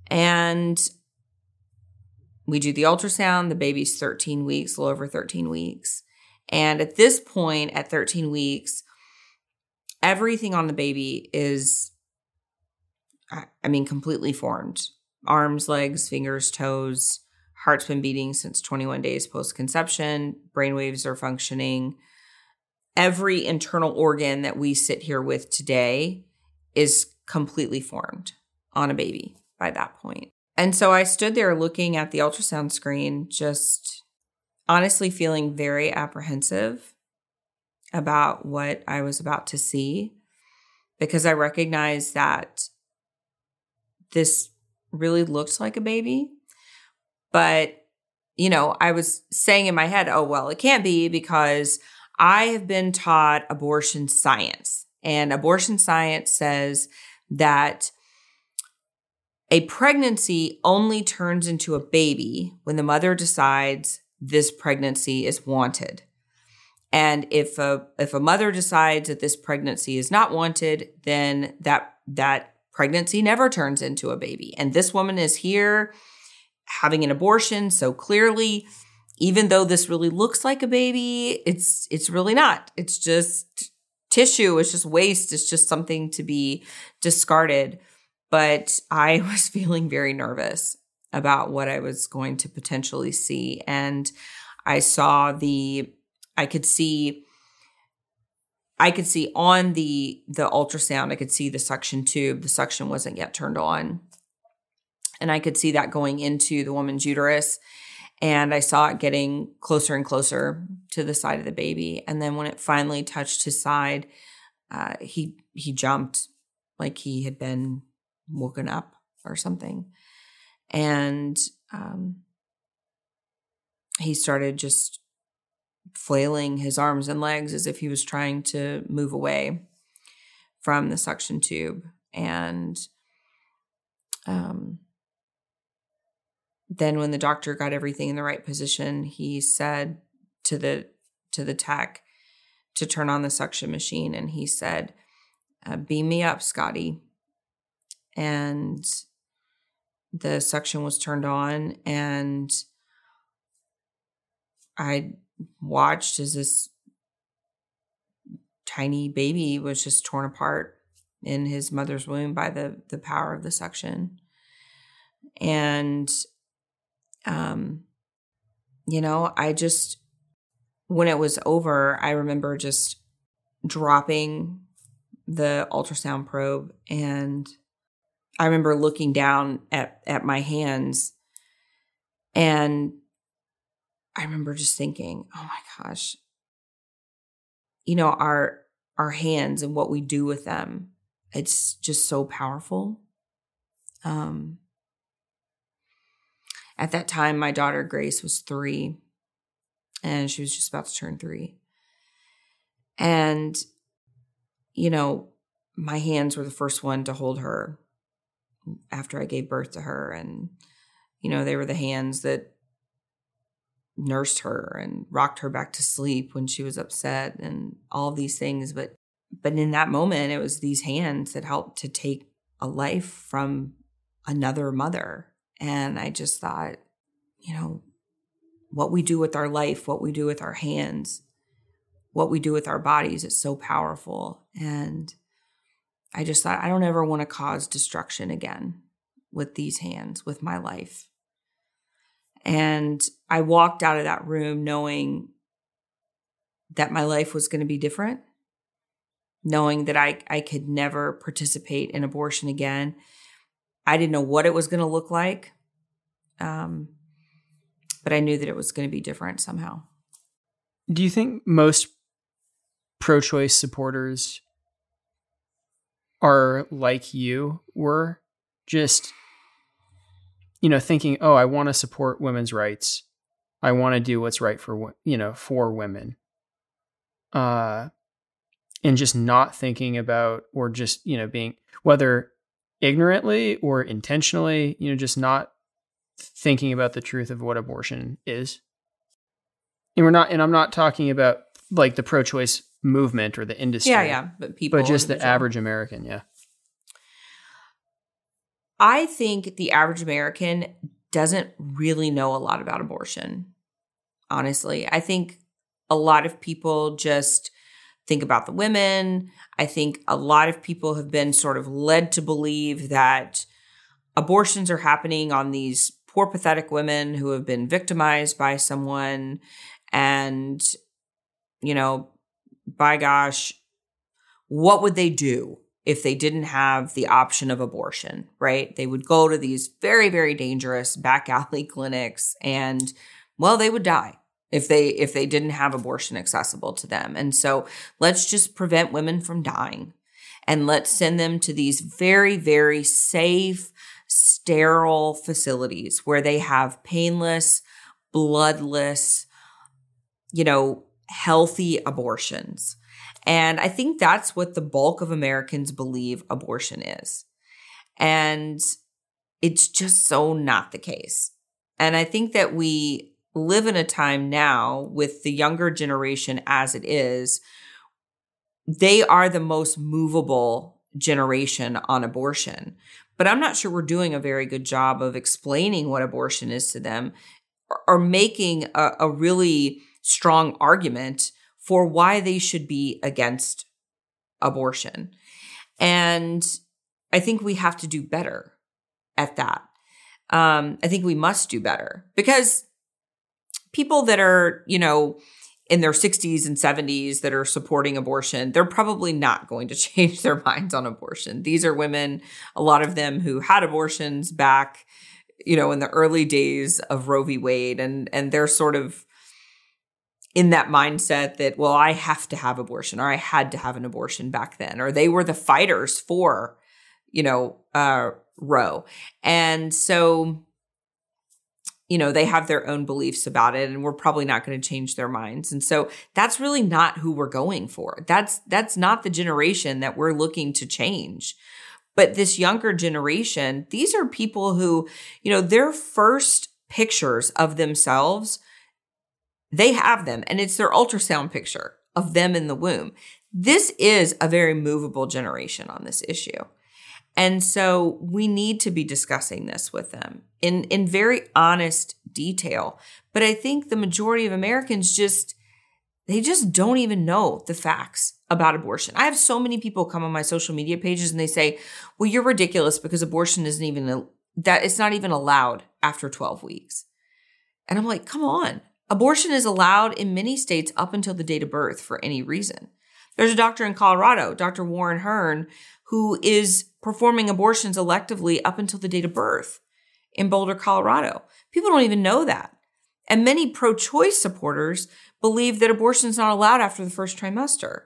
And we do the ultrasound. The baby's thirteen weeks, a little over thirteen weeks. And at this point, at thirteen weeks, everything on the baby is, I mean, completely formed. Arms, legs, fingers, toes. Heart's been beating since twenty-one days post-conception. Brainwaves are functioning. Every internal organ that we sit here with today is completely formed on a baby by that point. And so I stood there looking at the ultrasound screen, just honestly feeling very apprehensive about what I was about to see, because I recognized that this really looked like a baby. But, you know, I was saying in my head, oh, well, it can't be, because I have been taught abortion science. And abortion science says that a pregnancy only turns into a baby when the mother decides this pregnancy is wanted. And if a if a mother decides that this pregnancy is not wanted, then that that pregnancy never turns into a baby. And this woman is here having an abortion, so clearly, even though this really looks like a baby, it's it's really not. It's just tissue, it's just waste, it's just something to be discarded. But I was feeling very nervous about what I was going to potentially see. And I saw the, I could see, I could see on the, the ultrasound, I could see the suction tube. The suction wasn't yet turned on. And I could see that going into the woman's uterus. And I saw it getting closer and closer to the side of the baby. And then when it finally touched his side, uh, he he jumped like he had been woken up or something. And um, he started just flailing his arms and legs as if he was trying to move away from the suction tube. And um, then when the doctor got everything in the right position, he said to the to the tech to turn on the suction machine. And he said, uh, beam me up, Scotty. And the suction was turned on, and I watched as this tiny baby was just torn apart in his mother's womb by the, the power of the suction. And, um, you know, I just, when it was over, I remember just dropping the ultrasound probe, and I remember looking down at, at my hands, and I remember just thinking, oh my gosh, you know, our our hands and what we do with them, it's just so powerful. Um, at that time, my daughter Grace was three, and she was just about to turn three. And, you know, my hands were the first one to hold her after I gave birth to her. And, you know, they were the hands that nursed her and rocked her back to sleep when she was upset and all these things. But, but in that moment, it was these hands that helped to take a life from another mother. And I just thought, you know, what we do with our life, what we do with our hands, what we do with our bodies is so powerful. And I just thought, I don't ever want to cause destruction again with these hands, with my life. And I walked out of that room knowing that my life was going to be different, knowing that I, I could never participate in abortion again. I didn't know what it was going to look like, um, but I knew that it was going to be different somehow. Do you think most pro-choice supporters are like you were, just, you know, thinking, oh, I want to support women's rights. I want to do what's right for, you know, for women. Uh, and just not thinking about, or just, you know, being, whether ignorantly or intentionally, you know, just not thinking about the truth of what abortion is. And we're not, and I'm not talking about like the pro-choice movement or the industry. Yeah, yeah, but people. But just the average American, yeah. I think the average American doesn't really know a lot about abortion, honestly. I think a lot of people just think about the women. I think a lot of people have been sort of led to believe that abortions are happening on these poor, pathetic women who have been victimized by someone. And, you know, by gosh, what would they do if they didn't have the option of abortion, right? They would go to these very, very dangerous back alley clinics and, well, they would die if they if they didn't have abortion accessible to them. And so let's just prevent women from dying, and let's send them to these very, very safe, sterile facilities where they have painless, bloodless, you know, healthy abortions. And I think that's what the bulk of Americans believe abortion is. And it's just so not the case. And I think that we live in a time now with the younger generation as it is, they are the most movable generation on abortion. But I'm not sure we're doing a very good job of explaining what abortion is to them, or making a, a really strong argument for why they should be against abortion. And I think we have to do better at that. Um, I think we must do better, because people that are, you know, in their sixties and seventies that are supporting abortion, they're probably not going to change their minds on abortion. These are women, a lot of them, who had abortions back, you know, in the early days of Roe v. Wade, and and they're sort of in that mindset that, well, I have to have abortion, or I had to have an abortion back then, or they were the fighters for, you know, uh, Roe. And so, you know, they have their own beliefs about it, and we're probably not going to change their minds. And so that's really not who we're going for. That's, that's not the generation that we're looking to change. But this younger generation, these are people who, you know, their first pictures of themselves, they have them, and it's their ultrasound picture of them in the womb. This is a very movable generation on this issue. And so we need to be discussing this with them in, in very honest detail. But I think the majority of Americans just, they just don't even know the facts about abortion. I have so many people come on my social media pages and they say, well, you're ridiculous because abortion isn't even, that it's not even allowed after twelve weeks. And I'm like, come on. Abortion is allowed in many states up until the date of birth for any reason. There's a doctor in Colorado, Doctor Warren Hern, who is performing abortions electively up until the date of birth in Boulder, Colorado. People don't even know that. And many pro-choice supporters believe that abortion is not allowed after the first trimester.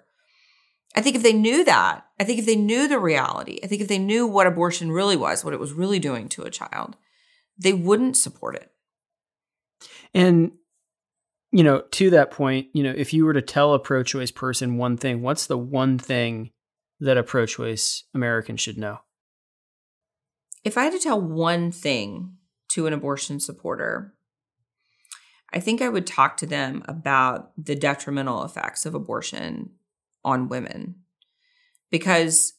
I think if they knew that, I think if they knew the reality, I think if they knew what abortion really was, what it was really doing to a child, they wouldn't support it. And you know, to that point, you know, if you were to tell a pro-choice person one thing, what's the one thing that a pro-choice American should know? If I had to tell one thing to an abortion supporter, I think I would talk to them about the detrimental effects of abortion on women. Because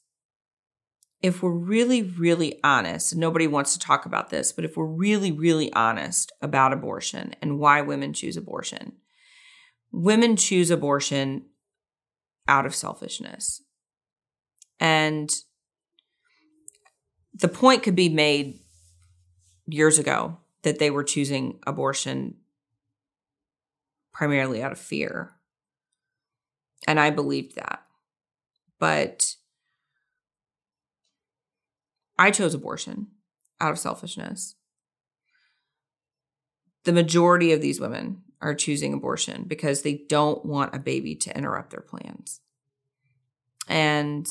if we're really, really honest, nobody wants to talk about this, but if we're really, really honest about abortion and why women choose abortion, women choose abortion out of selfishness. And the point could be made years ago that they were choosing abortion primarily out of fear. And I believed that. But I chose abortion out of selfishness. The majority of these women are choosing abortion because they don't want a baby to interrupt their plans. And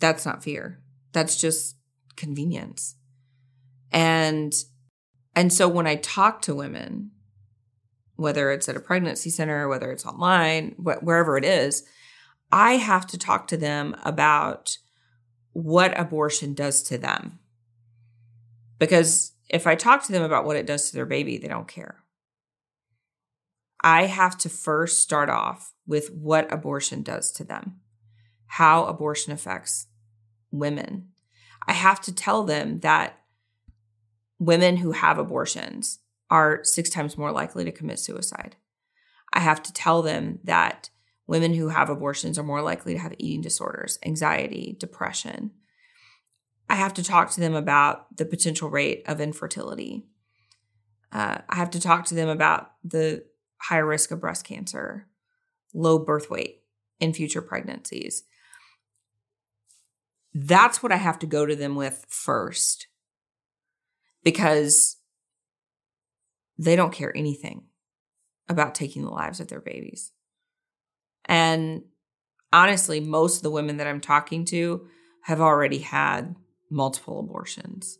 that's not fear. That's just convenience. And and so when I talk to women, whether it's at a pregnancy center, whether it's online, wh- wherever it is, I have to talk to them about what abortion does to them. Because if I talk to them about what it does to their baby, they don't care. I have to first start off with what abortion does to them, how abortion affects women. I have to tell them that women who have abortions are six times more likely to commit suicide. I have to tell them that women who have abortions are more likely to have eating disorders, anxiety, depression. I have to talk to them about the potential rate of infertility. Uh, I have to talk to them about the high risk of breast cancer, low birth weight in future pregnancies. That's what I have to go to them with first, because they don't care anything about taking the lives of their babies. And honestly, most of the women that I'm talking to have already had multiple abortions.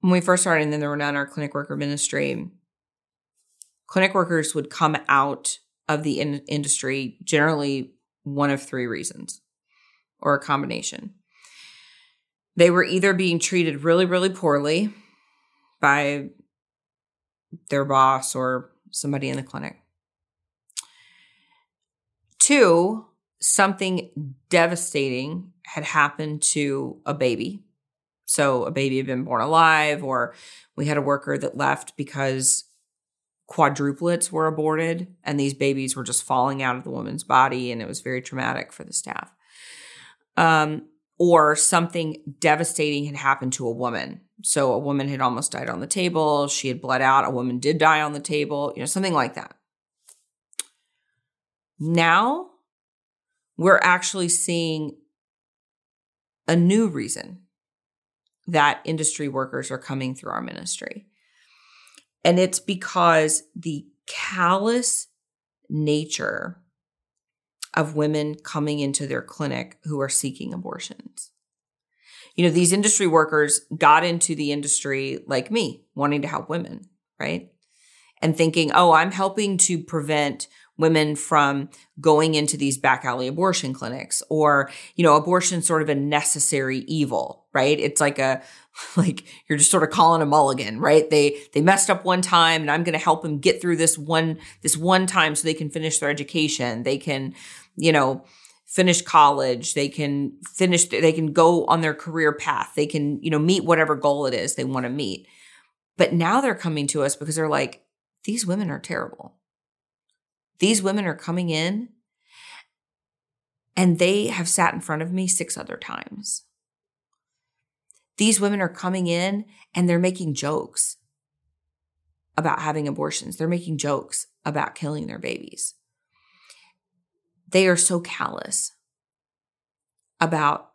When we first started, and then there were none, our clinic worker ministry, clinic workers would come out of the in- industry generally one of three reasons, or a combination. They were either being treated really, really poorly by their boss or somebody in the clinic. Two, something devastating had happened to a baby. So a baby had been born alive, or we had a worker that left because quadruplets were aborted and these babies were just falling out of the woman's body, and it was very traumatic for the staff. Um, or something devastating had happened to a woman. So a woman had almost died on the table. She had bled out. A woman did die on the table, you know, something like that. Now we're actually seeing a new reason that industry workers are coming through our ministry. And it's because the callous nature of women coming into their clinic who are seeking abortions. You know, these industry workers got into the industry like me, wanting to help women, right? And thinking, oh, I'm helping to prevent women from going into these back alley abortion clinics, or, you know, abortion's sort of a necessary evil, right? It's like a, like you're just sort of calling a mulligan, right? They, they messed up one time and I'm going to help them get through this one, this one time so they can finish their education. They can, you know, finish college. They can finish, they can go on their career path. They can, you know, meet whatever goal it is they want to meet. But now they're coming to us because they're like, these women are terrible. These women are coming in and they have sat in front of me six other times. These women are coming in and they're making jokes about having abortions. They're making jokes about killing their babies. They are so callous about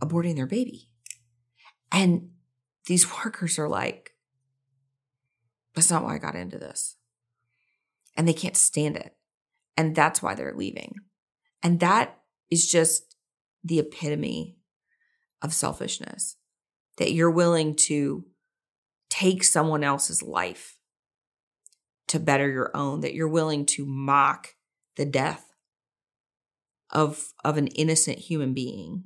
aborting their baby. And these workers are like, that's not why I got into this. And they can't stand it. And that's why they're leaving. And that is just the epitome of selfishness, that you're willing to take someone else's life to better your own, that you're willing to mock the death of, of an innocent human being.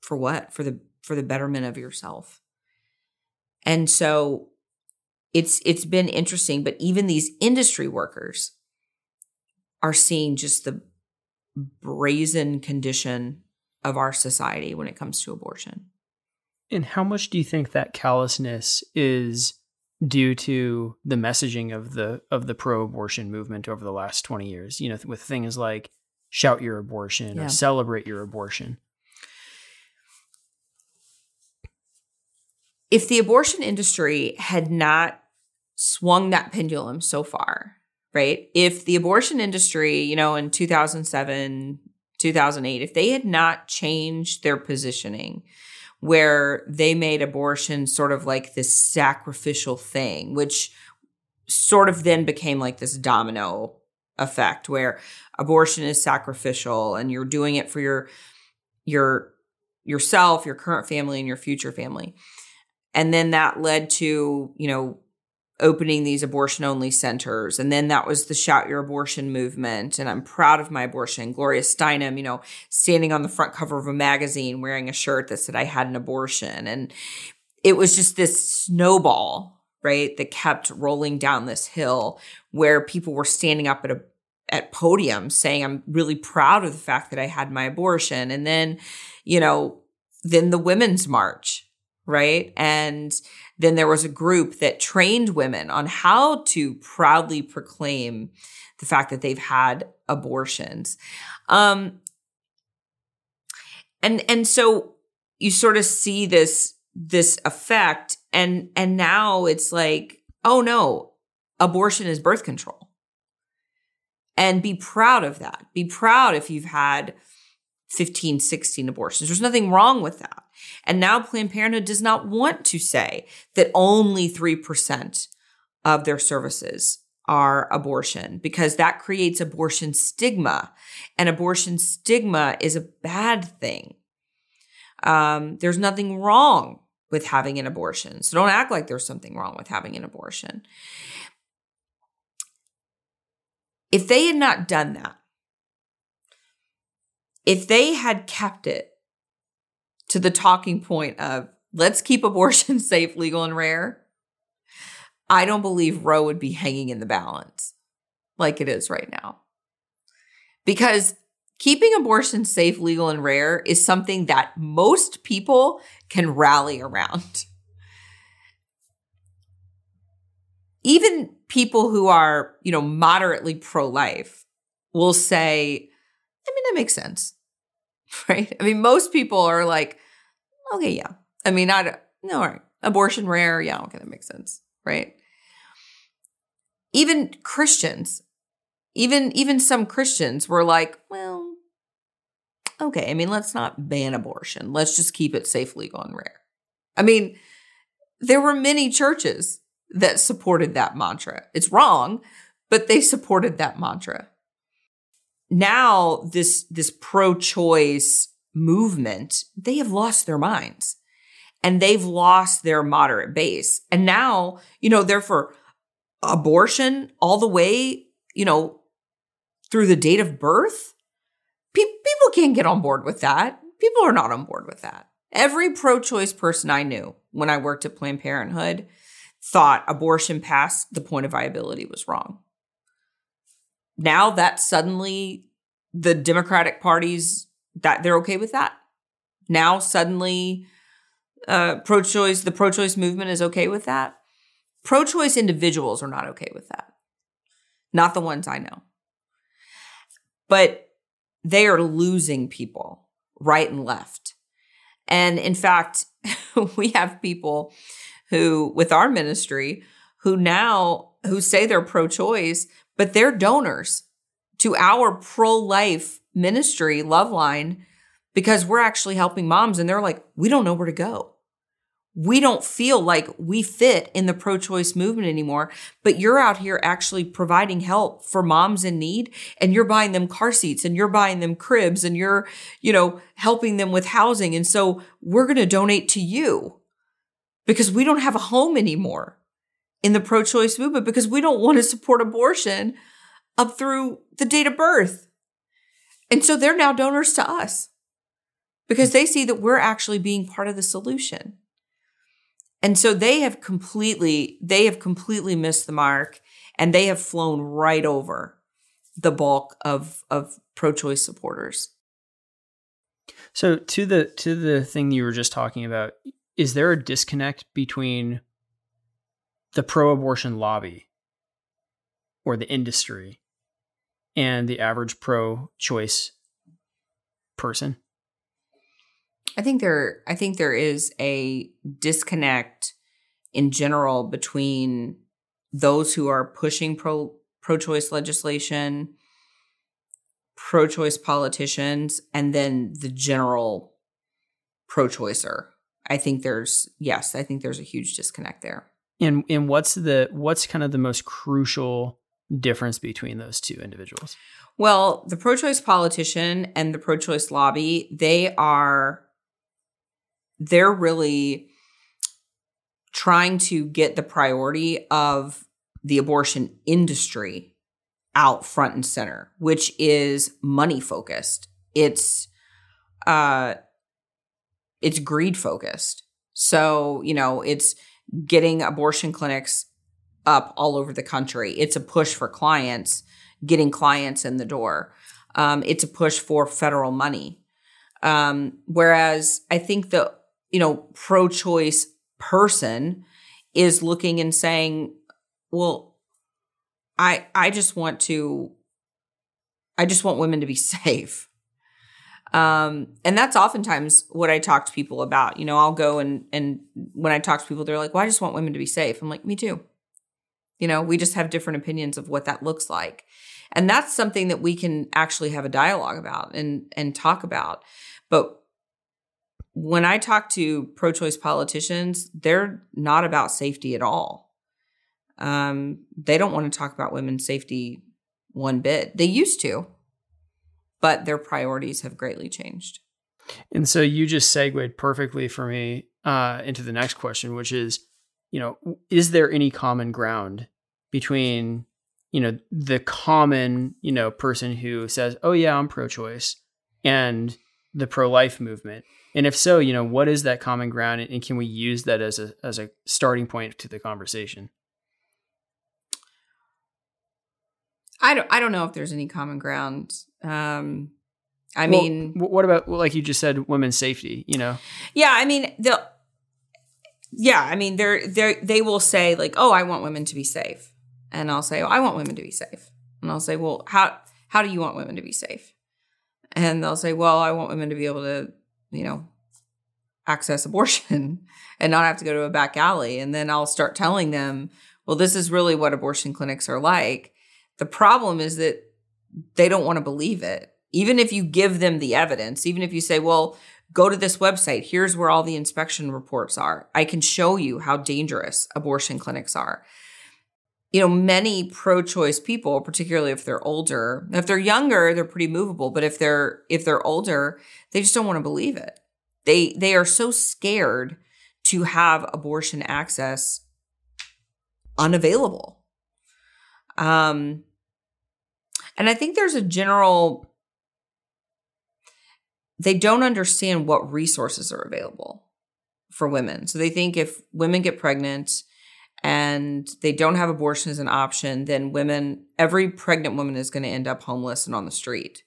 For what? For the, for the betterment of yourself. And so It's it's been interesting, but even these industry workers are seeing just the brazen condition of our society when it comes to abortion. And how much do you think that callousness is due to the messaging of the of the pro-abortion movement over the last twenty years? You know, with things like shout your abortion, yeah, or celebrate your abortion. If the abortion industry had not swung that pendulum so far, right? If the abortion industry, you know, in two thousand seven, two thousand eight, if they had not changed their positioning where they made abortion sort of like this sacrificial thing, which sort of then became like this domino effect where abortion is sacrificial and you're doing it for your your yourself, your current family, and your future family. And then that led to, you know, opening these abortion-only centers. And then that was the Shout Your Abortion movement. And I'm proud of my abortion. Gloria Steinem, you know, standing on the front cover of a magazine wearing a shirt that said I had an abortion. And it was just this snowball, right, that kept rolling down this hill where people were standing up at a at podiums saying, I'm really proud of the fact that I had my abortion. And then, you know, then the Women's March, right? And then there was a group that trained women on how to proudly proclaim the fact that they've had abortions. Um, and, and so you sort of see this, this effect and, and now it's like, oh no, abortion is birth control. And be proud of that. Be proud if you've had fifteen, sixteen abortions. There's nothing wrong with that. And now Planned Parenthood does not want to say that only three percent of their services are abortion because that creates abortion stigma. And abortion stigma is a bad thing. Um, there's nothing wrong with having an abortion. So don't act like there's something wrong with having an abortion. If they had not done that, if they had kept it to the talking point of let's keep abortion safe, legal, and rare, I don't believe Roe would be hanging in the balance like it is right now. Because keeping abortion safe, legal, and rare is something that most people can rally around. Even people who are, you know, moderately pro-life will say, I mean, that makes sense, right? I mean, most people are like, okay, yeah. I mean, I no, all right. Abortion rare, yeah, okay, that makes sense, right? Even Christians, even even some Christians were like, well, okay, I mean, let's not ban abortion. Let's just keep it safe, legal, and rare. I mean, there were many churches that supported that mantra. It's wrong, but they supported that mantra. Now, this, this pro-choice movement, they have lost their minds and they've lost their moderate base. And now, you know, they're for abortion all the way, you know, through the date of birth. Pe- people can't get on board with that. People are not on board with that. Every pro-choice person I knew when I worked at Planned Parenthood thought abortion past the point of viability was wrong. Now that suddenly the Democratic Party's, that they're okay with that. Now suddenly uh, pro-choice, the pro-choice movement is okay with that. Pro-choice individuals are not okay with that. Not the ones I know. But they are losing people right and left. And in fact, we have people who, with our ministry, who now, who say they're pro-choice, but they're donors to our pro-life ministry, Loveline, because we're actually helping moms. And they're like, we don't know where to go. We don't feel like we fit in the pro-choice movement anymore, but you're out here actually providing help for moms in need, and you're buying them car seats, and you're buying them cribs, and you're, you know, helping them with housing. And so we're going to donate to you because we don't have a home anymore in the pro-choice movement, because we don't want to support abortion up through the date of birth. And so they're now donors to us because they see that we're actually being part of the solution. And so they have completely, they have completely missed the mark, and they have flown right over the bulk of, of pro-choice supporters. So to the, to the thing you were just talking about, is there a disconnect between the pro-abortion lobby or the industry and the average pro-choice person? I think there, I think there is a disconnect in general between those who are pushing pro, pro-choice legislation, pro-choice politicians, and then the general pro-choicer. I think there's, yes, I think there's a huge disconnect there. And and what's the, what's kind of the most crucial difference between those two individuals? Well, the pro-choice politician and the pro-choice lobby, they are, they're really trying to get the priority of the abortion industry out front and center, which is money focused. It's, uh, it's greed focused. So, you know, it's getting abortion clinics up all over the country. It's a push for clients, getting clients in the door. Um, it's a push for federal money. Um, whereas I think the, you know, pro-choice person is looking and saying, well, I, I just want to, I just want women to be safe. Um, and that's oftentimes what I talk to people about. You know, I'll go and, and when I talk to people, they're like, well, I just want women to be safe. I'm like, me too. You know, we just have different opinions of what that looks like. And that's something that we can actually have a dialogue about and, and talk about. But when I talk to pro-choice politicians, they're not about safety at all. Um, they don't want to talk about women's safety one bit. They used to, but their priorities have greatly changed. And so you just segued perfectly for me uh, into the next question, which is, you know, is there any common ground between, you know, the common, you know, person who says, oh yeah, I'm pro-choice, and the pro-life movement? And if so, you know, what is that common ground, and can we use that as a, as a starting point to the conversation? I don't, I don't know if there's any common ground. Um, I well, mean, what about, well, like you just said, women's safety, you know? Yeah. I mean, the, Yeah, I mean, they're, they're, they will say like, oh, I want women to be safe. And I'll say, oh, I want women to be safe. And I'll say, well, how how do you want women to be safe? And they'll say, well, I want women to be able to, you know, access abortion and not have to go to a back alley. And then I'll start telling them, well, this is really what abortion clinics are like. The problem is that they don't want to believe it. Even if you give them the evidence, even if you say, well, go to this website. Here's where all the inspection reports are. I can show you how dangerous abortion clinics are. You know, many pro-choice people, particularly if they're older, if they're younger, they're pretty movable. But if they're if they're older, they just don't want to believe it. They they are so scared to have abortion access unavailable. Um, and I think there's a general. They don't understand what resources are available for women. So they think if women get pregnant and they don't have abortion as an option, then women, every pregnant woman is going to end up homeless and on the street,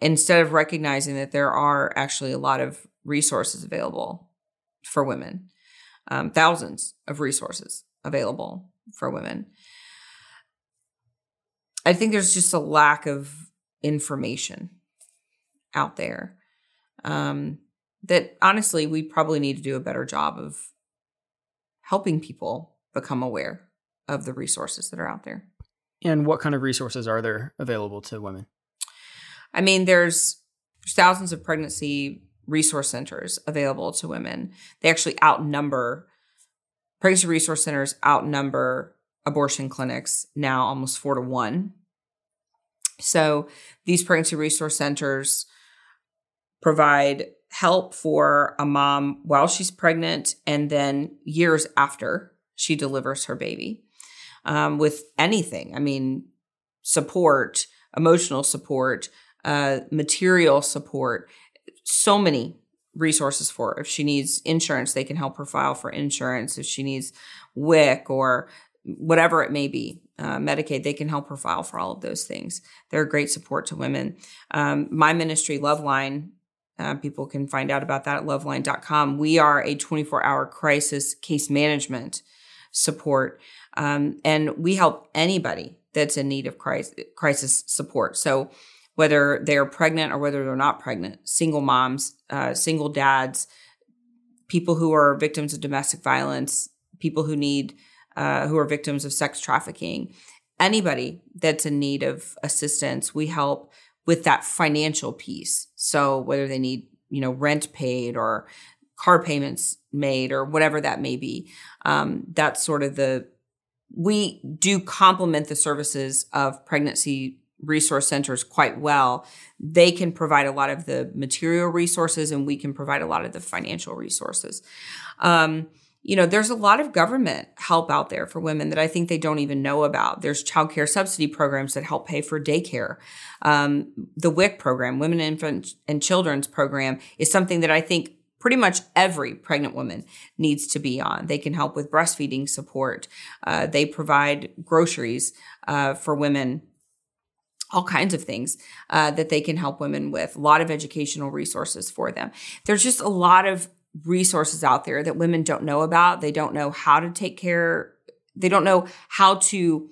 instead of recognizing that there are actually a lot of resources available for women, um, thousands of resources available for women. I think there's just a lack of information out there, um, that honestly, we probably need to do a better job of helping people become aware of the resources that are out there. And what kind of resources are there available to women? I mean, there's thousands of pregnancy resource centers available to women. They actually outnumber, pregnancy resource centers outnumber abortion clinics now almost four to one. So these pregnancy resource centers provide help for a mom while she's pregnant and then years after she delivers her baby, um, with anything. I mean, support, emotional support, uh, material support, so many resources for her. If she needs insurance, they can help her file for insurance. If she needs W I C or whatever it may be, uh, Medicaid, they can help her file for all of those things. They're a great support to women. Um, my ministry, Loveline, uh, people can find out about that at loveline dot com. We are a twenty-four hour crisis case management support, um, and we help anybody that's in need of crisis, crisis support. So whether they're pregnant or whether they're not pregnant, single moms, uh, single dads, people who are victims of domestic violence, people who need, uh, who are victims of sex trafficking, anybody that's in need of assistance, we help with that financial piece. So whether they need, you know, rent paid or car payments made or whatever that may be, um, that's sort of the, we do complement the services of pregnancy resource centers quite well. They can provide a lot of the material resources and we can provide a lot of the financial resources. Um, you know, there's a lot of government help out there for women that I think they don't even know about. There's childcare subsidy programs that help pay for daycare. Um, the W I C program, Women, Infants, and Children's Program, is something that I think pretty much every pregnant woman needs to be on. They can help with breastfeeding support. Uh, they provide groceries uh, for women, all kinds of things uh, that they can help women with, a lot of educational resources for them. There's just a lot of resources out there that women don't know about. They don't know how to take care. They don't know how to,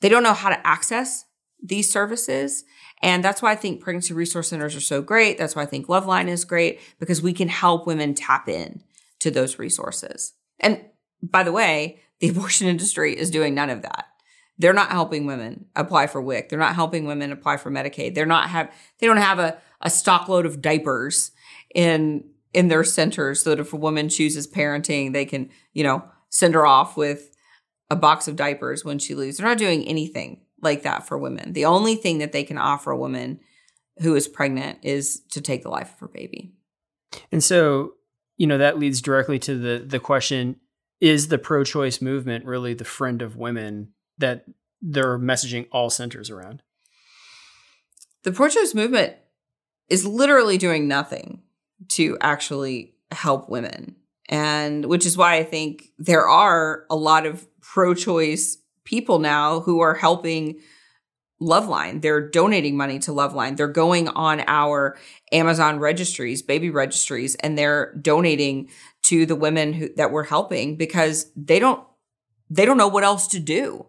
they don't know how to access these services. And that's why I think pregnancy resource centers are so great. That's why I think Loveline is great, because we can help women tap in to those resources. And by the way, the abortion industry is doing none of that. They're not helping women apply for W I C. They're not helping women apply for Medicaid. They're not have they don't have a, a stock load of diapers in in their centers so that if a woman chooses parenting, they can, you know, send her off with a box of diapers when she leaves. They're not doing anything like that for women. The only thing that they can offer a woman who is pregnant is to take the life of her baby. And so, you know, that leads directly to the the question, is the pro-choice movement really the friend of women that they're messaging all centers around? The pro-choice movement is literally doing nothing to actually help women. And which is why I think there are a lot of pro-choice people now who are helping Loveline. They're donating money to Loveline. They're going on our Amazon registries, baby registries, and they're donating to the women who, that we're helping, because they don't they don't know what else to do,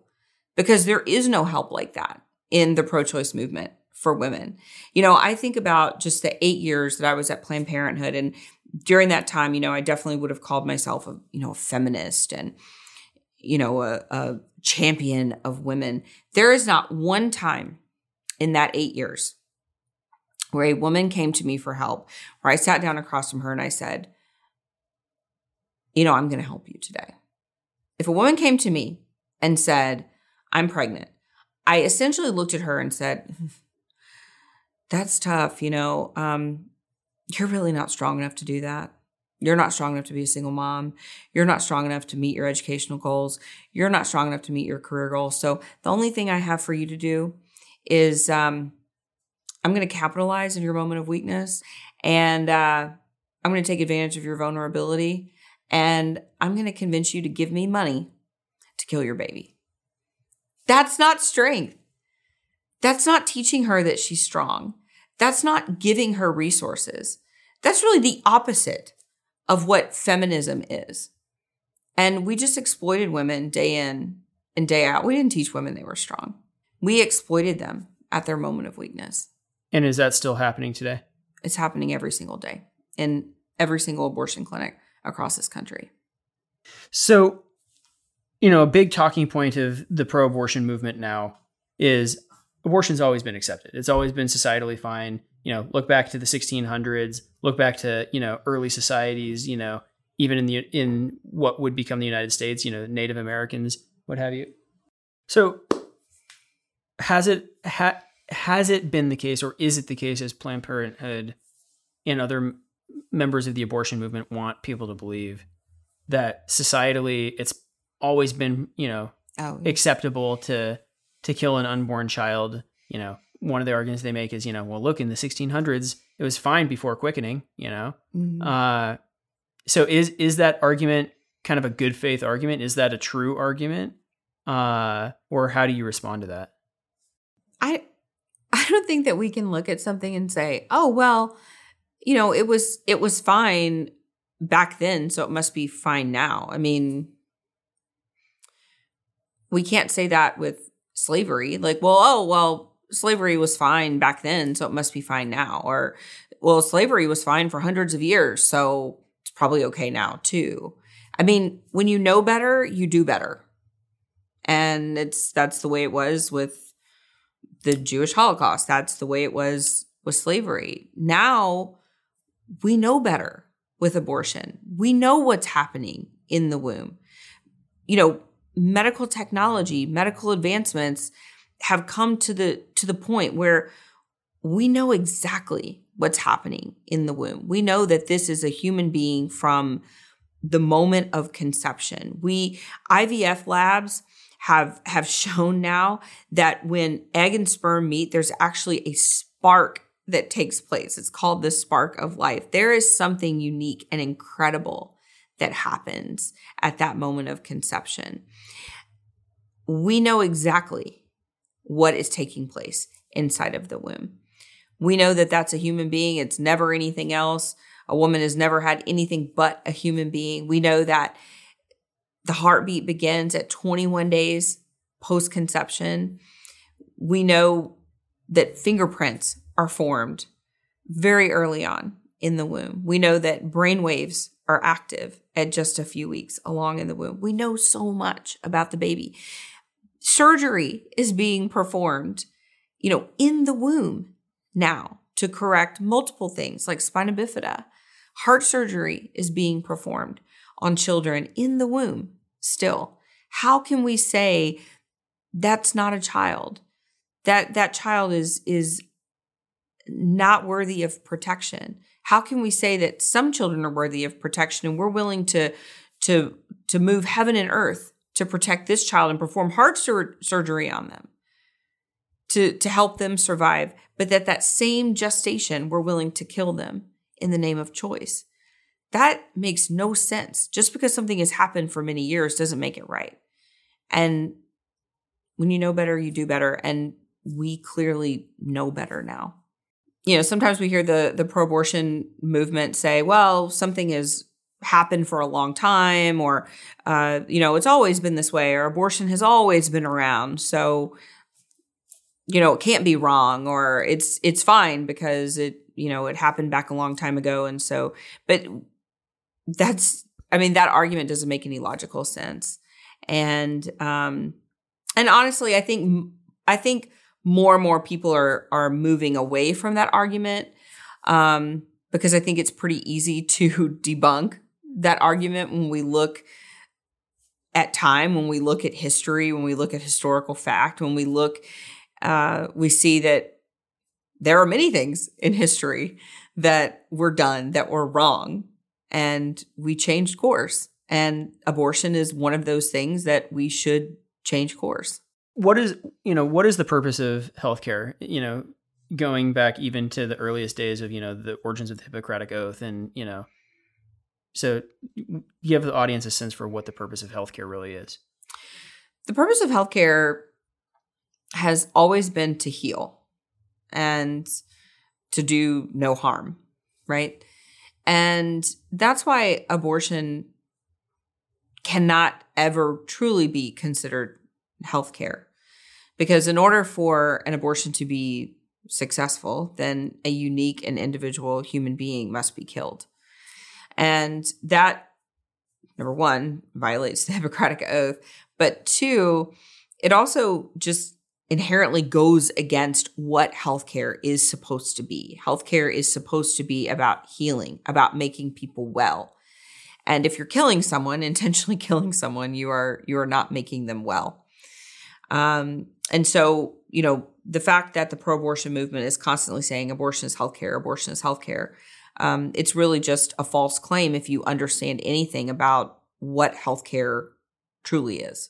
because there is no help like that in the pro-choice movement for women. You know, I think about just the eight years that I was at Planned Parenthood, and during that time, you know, I definitely would have called myself a, you know, a feminist and, you know, a, a champion of women. There is not one time in that eight years where a woman came to me for help, where I sat down across from her and I said, you know, I'm going to help you today. If a woman came to me and said, I'm pregnant, I essentially looked at her and said, that's tough. You know, um, you're really not strong enough to do that. You're not strong enough to be a single mom. You're not strong enough to meet your educational goals. You're not strong enough to meet your career goals. So the only thing I have for you to do is um, I'm going to capitalize on your moment of weakness, and uh, I'm going to take advantage of your vulnerability, and I'm going to convince you to give me money to kill your baby. That's not strength. That's not teaching her that she's strong. That's not giving her resources. That's really the opposite of what feminism is. And we just exploited women day in and day out. We didn't teach women they were strong. We exploited them at their moment of weakness. And is that still happening today? It's happening every single day in every single abortion clinic across this country. So, you know, a big talking point of the pro-abortion movement now is abortion's always been accepted. It's always been societally fine. You know, look back to the sixteen hundreds, look back to, you know, early societies, you know, even in the, in what would become the United States, you know, Native Americans, what have you. So has it, ha, has it been the case, or is it the case, as Planned Parenthood and other members of the abortion movement want people to believe, that societally it's always been, you know, oh. acceptable to, to kill an unborn child? You know, one of the arguments they make is, you know, well, look, in the sixteen hundreds, it was fine before quickening, you know? Mm-hmm. Uh, so is, is that argument kind of a good faith argument? Is that a true argument? Uh, or how do you respond to that? I, I don't think that we can look at something and say, oh, well, you know, it was, it was fine back then, so it must be fine now. I mean, we can't say that with slavery. Like, well, oh, well, slavery was fine back then, so it must be fine now. Or, well, slavery was fine for hundreds of years, so it's probably okay now too. I mean, when you know better, you do better. And it's that's the way it was with the Jewish Holocaust. That's the way it was with slavery. Now we know better with abortion. We know what's happening in the womb. You know, medical technology, medical advancements have come to the to the point where we know exactly what's happening in the womb. We know that this is a human being from the moment of conception. We I V F labs have have shown now that when egg and sperm meet, there's actually a spark that takes place. It's called the spark of life. There is something unique and incredible that happens at that moment of conception. We know exactly what is taking place inside of the womb. We know that that's a human being. It's never anything else. A woman has never had anything but a human being. We know that the heartbeat begins at twenty-one days post-conception. We know that fingerprints are formed very early on in the womb. We know that brain waves are active at just a few weeks along in the womb. We know so much about the baby. Surgery is being performed, you know, in the womb now to correct multiple things like spina bifida. Heart surgery is being performed on children in the womb still. How can we say that's not a child? That that child is is not worthy of protection? How can we say that some children are worthy of protection and we're willing to to to move heaven and earth to protect this child and perform heart sur- surgery on them to to help them survive, but that that same gestation we're willing to kill them in the name of choice? That makes no sense. Just because something has happened for many years doesn't make it right. And when you know better, you do better. And we clearly know better now. You know, sometimes we hear the, the pro-abortion movement say, well, something has happened for a long time, or, uh, you know, it's always been this way, or abortion has always been around. So, you know, it can't be wrong, or it's it's fine because it, you know, it happened back a long time ago. And so, but that's, I mean, that argument doesn't make any logical sense. And, um, and honestly, I think, I think, more and more people are are moving away from that argument um, because I think it's pretty easy to debunk that argument when we look at time, when we look at history, when we look at historical fact, when we look, uh, we see that there are many things in history that were done that were wrong, and we changed course. And abortion is one of those things that we should change course. What is, you know, what is the purpose of healthcare? You know, going back even to the earliest days of, you know, the origins of the Hippocratic Oath, and, you know, so you have the audience a sense for what the purpose of healthcare really is. The purpose of healthcare has always been to heal and to do no harm, right? And that's why abortion cannot ever truly be considered healthcare. Because in order for an abortion to be successful, then a unique and individual human being must be killed. And that, number one, violates the Hippocratic Oath. But two, it also just inherently goes against what healthcare is supposed to be. Healthcare is supposed to be about healing, about making people well. And if you're killing someone, intentionally killing someone, you are you are not making them well. Um, and so, you know, the fact that the pro-abortion movement is constantly saying abortion is healthcare, abortion is healthcare, um, it's really just a false claim if you understand anything about what healthcare truly is.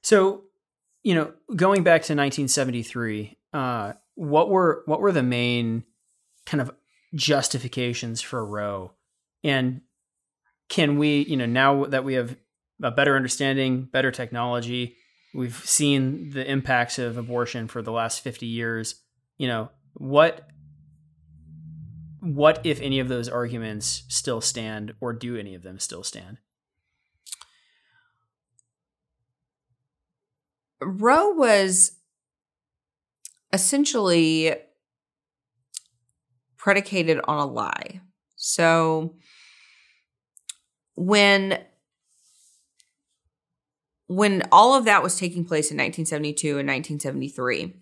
So, you know, going back to nineteen seventy-three, uh, what were what were the main kind of justifications for Roe? And can we, you know, now that we have a better understanding, better technology, we've seen the impacts of abortion for the last fifty years. You know, what, what if any of those arguments still stand, or do any of them still stand? Roe was essentially predicated on a lie. So when when all of that was taking place in nineteen seventy-two and nineteen seventy-three,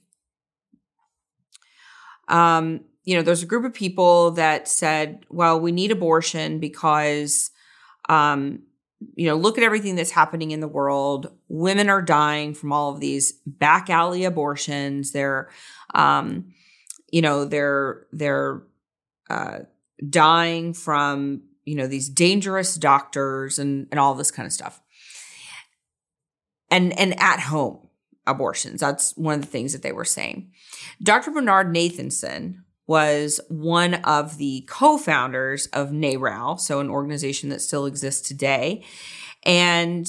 um, you know, there's a group of people that said, well, we need abortion because, um, you know, look at everything that's happening in the world. Women are dying from all of these back alley abortions. They're, um, you know, they're, they're, uh, dying from, you know, these dangerous doctors and, and all this kind of stuff. And, and at-home abortions. That's one of the things that they were saying. Doctor Bernard Nathanson was one of the co-founders of NARAL, so an organization that still exists today. And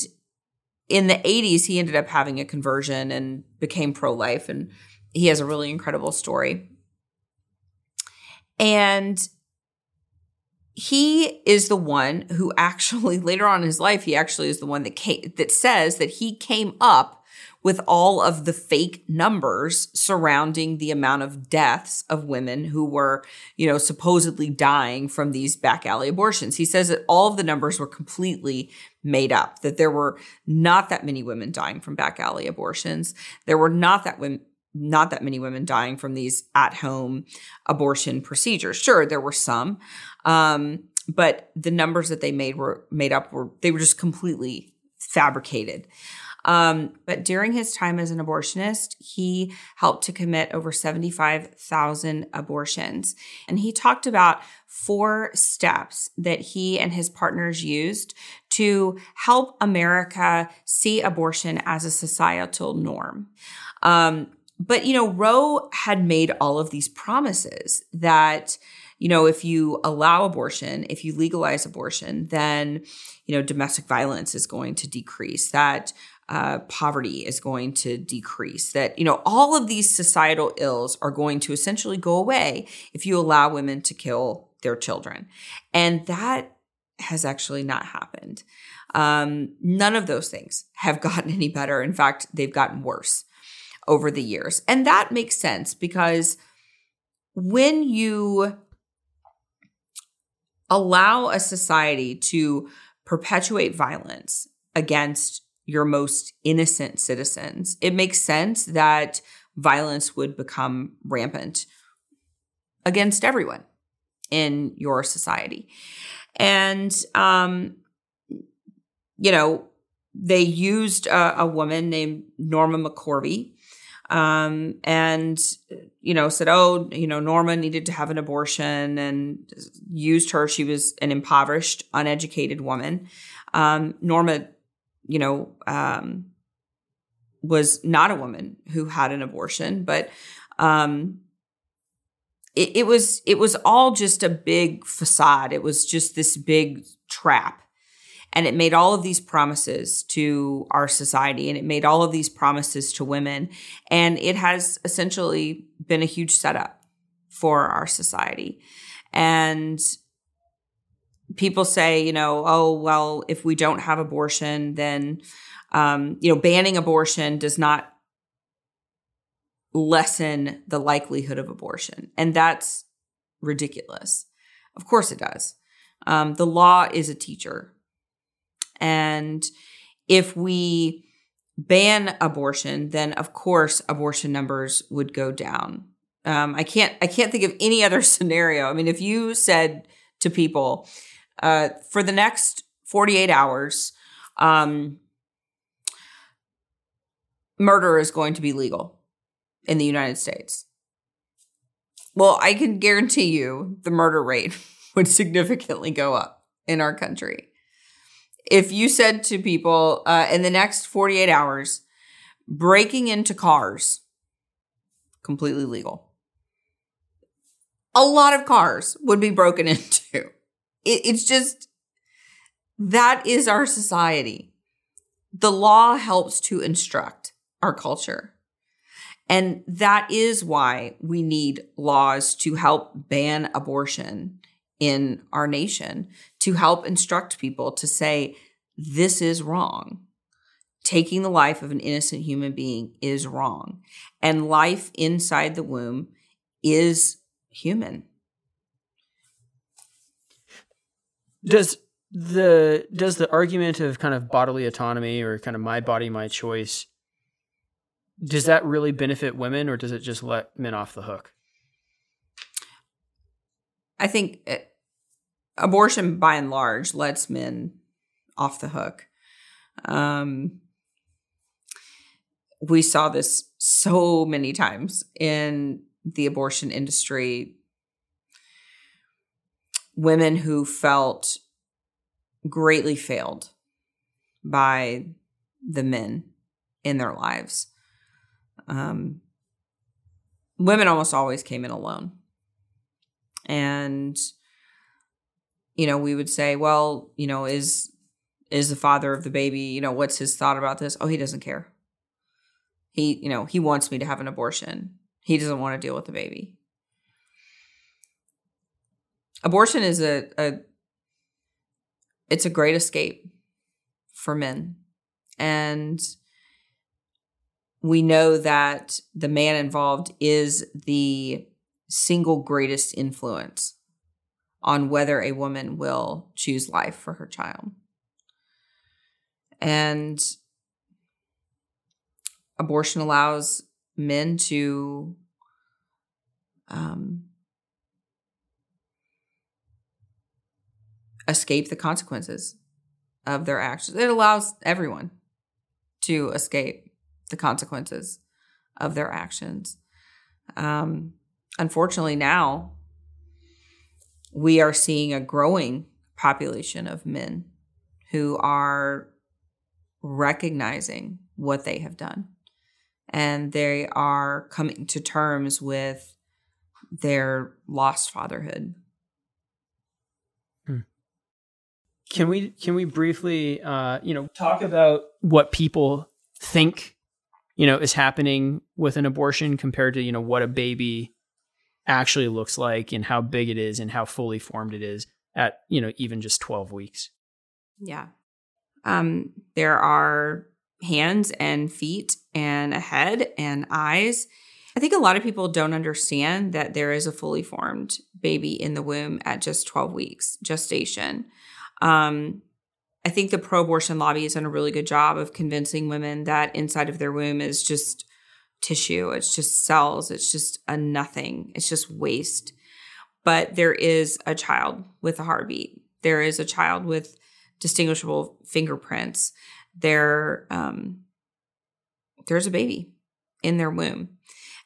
in the eighties, he ended up having a conversion and became pro-life. And he has a really incredible story. And he is the one who actually, later on in his life, he actually is the one that came, that says that he came up with all of the fake numbers surrounding the amount of deaths of women who were, you know, supposedly dying from these back alley abortions. He says that all of the numbers were completely made up, that there were not that many women dying from back alley abortions. There were not that women, not that many women dying from these at-home abortion procedures. Sure, there were some, um, but the numbers that they made were made up were they were just completely fabricated. Um, but during his time as an abortionist, he helped to commit over seventy-five thousand abortions. And he talked about four steps that he and his partners used to help America see abortion as a societal norm. Um, but, you know, Roe had made all of these promises that, you know, if you allow abortion, if you legalize abortion, then, you know, domestic violence is going to decrease, that Uh, poverty is going to decrease, that, you know, all of these societal ills are going to essentially go away if you allow women to kill their children. And that has actually not happened. Um, none of those things have gotten any better. In fact, they've gotten worse over the years. And that makes sense because when you allow a society to perpetuate violence against your most innocent citizens, it makes sense that violence would become rampant against everyone in your society. And, um, you know, they used a, a woman named Norma McCorvey um, and, you know, said, oh, you know, Norma needed to have an abortion and used her. She was an impoverished, uneducated woman. Um, Norma you know, um, was not a woman who had an abortion, but um, it, it was it was all just a big facade. It was just this big trap. And it made all of these promises to our society, and it made all of these promises to women. And it has essentially been a huge setup for our society. And people say, you know, oh, well, if we don't have abortion, then, um, you know, banning abortion does not lessen the likelihood of abortion. And that's ridiculous. Of course it does. Um, the law is a teacher. And if we ban abortion, then of course abortion numbers would go down. Um, I can't, I can't think of any other scenario. I mean, if you said to people, Uh, for the next forty-eight hours, um, murder is going to be legal in the United States. Well, I can guarantee you the murder rate would significantly go up in our country. If you said to people, uh, in the next forty-eight hours, breaking into cars, completely legal. A lot of cars would be broken into. It's just, that is our society. The law helps to instruct our culture. And that is why we need laws to help ban abortion in our nation, to help instruct people to say, this is wrong. taking the life of an innocent human being is wrong. And life inside the womb is human. Does the does the argument of kind of bodily autonomy or kind of my body, my choice, does that really benefit women, or does it just let men off the hook? I think abortion, by and large, lets men off the hook. Um, we saw this so many times in the abortion industry. Women who felt greatly failed by the men in their lives. Um, women almost always came in alone. And, you know, we would say, well, you know, is is the father of the baby, you know, what's his thought about this? Oh, he doesn't care. He, you know, he wants me to have an abortion. He doesn't want to deal with the baby. Abortion is a, a it's a great escape for men. And we know that the man involved is the single greatest influence on whether a woman will choose life for her child. And abortion allows men to um, escape the consequences of their actions. It allows everyone to escape the consequences of their actions. Um, unfortunately, now we are seeing a growing population of men who are recognizing what they have done. And they are coming to terms with their lost fatherhood. Hmm. Can we can we briefly, uh, you know, talk about what people think, you know, is happening with an abortion compared to, you know, what a baby actually looks like and how big it is and how fully formed it is at, you know, even just twelve weeks? Yeah. Um, there are hands and feet and a head and eyes. I think a lot of people don't understand that there is a fully formed baby in the womb at just twelve weeks gestation. Um, I think the pro-abortion lobby has done a really good job of convincing women that inside of their womb is just tissue. It's just cells. It's just a nothing. It's just waste. But there is a child with a heartbeat. There is a child with distinguishable fingerprints. There, um, there's a baby in their womb.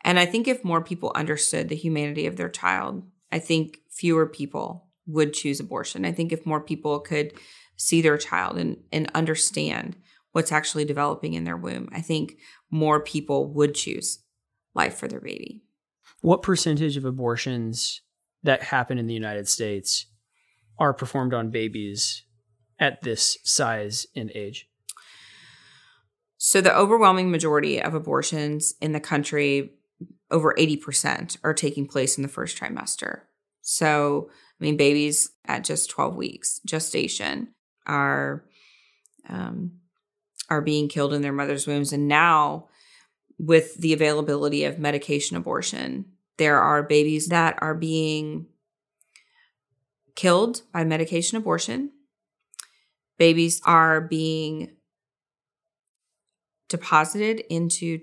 And I think if more people understood the humanity of their child, I think fewer people would choose abortion. I think if more people could see their child and, and understand what's actually developing in their womb, I think more people would choose life for their baby. What percentage of abortions that happen in the United States are performed on babies at this size and age? So the overwhelming majority of abortions in the country, over eighty percent, are taking place in the first trimester. So, I mean, babies at just twelve weeks gestation are um, are being killed in their mother's wombs. And now, with the availability of medication abortion, there are babies that are being killed by medication abortion. Babies are being deposited into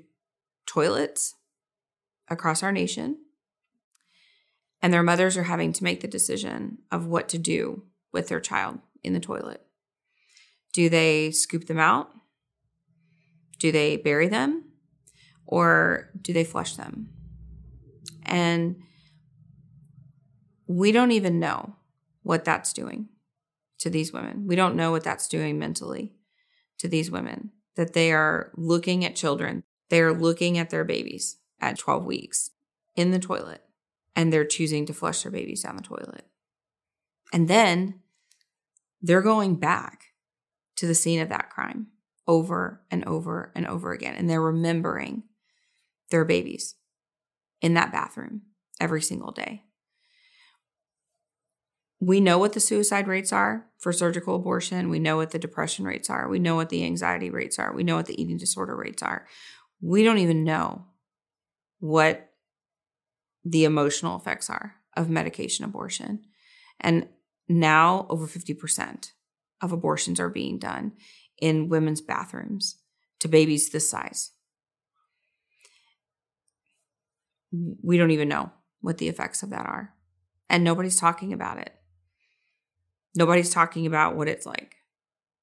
toilets across our nation, and their mothers are having to make the decision of what to do with their child in the toilet. Do they scoop them out? Do they bury them? Or do they flush them? And we don't even know what that's doing to these women. We don't know what that's doing mentally to these women, that they are looking at children. They are looking at their babies at twelve weeks in the toilet, and they're choosing to flush their babies down the toilet. And then they're going back to the scene of that crime over and over and over again. And they're remembering their babies in that bathroom every single day. we know what the suicide rates are for surgical abortion. We know what the depression rates are. We know what the anxiety rates are. We know what the eating disorder rates are. We don't even know what the emotional effects are of medication abortion. And now over fifty percent of abortions are being done in women's bathrooms to babies this size. We don't even know what the effects of that are. And nobody's talking about it. Nobody's talking about what it's like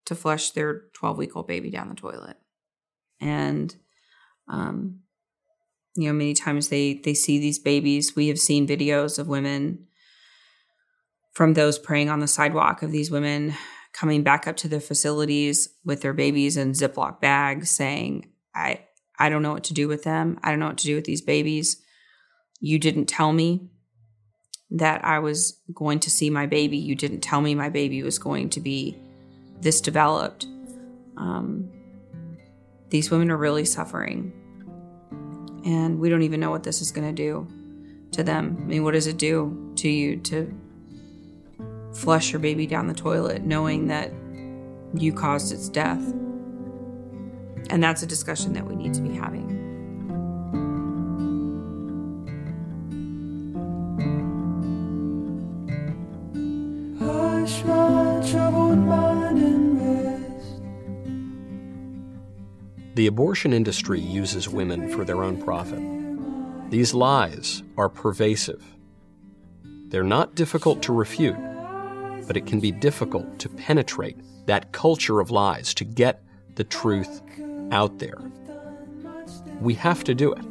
to flush their twelve-week-old baby down the toilet. And, um, you know, many times they, they see these babies. We have seen videos of women from those praying on the sidewalk, of these women coming back up to their facilities with their babies in Ziploc bags saying, I, I don't know what to do with them. I don't know what to do with these babies. You didn't tell me that I was going to see my baby. You didn't tell me my baby was going to be this developed. Um, these women are really suffering. And we don't even know what this is going to do to them. I mean, what does it do to you to flush your baby down the toilet knowing that you caused its death? And that's a discussion that we need to be having. The abortion industry uses women for their own profit. These lies are pervasive. They're not difficult to refute, but it can be difficult to penetrate that culture of lies, to get the truth out there. We have to do it.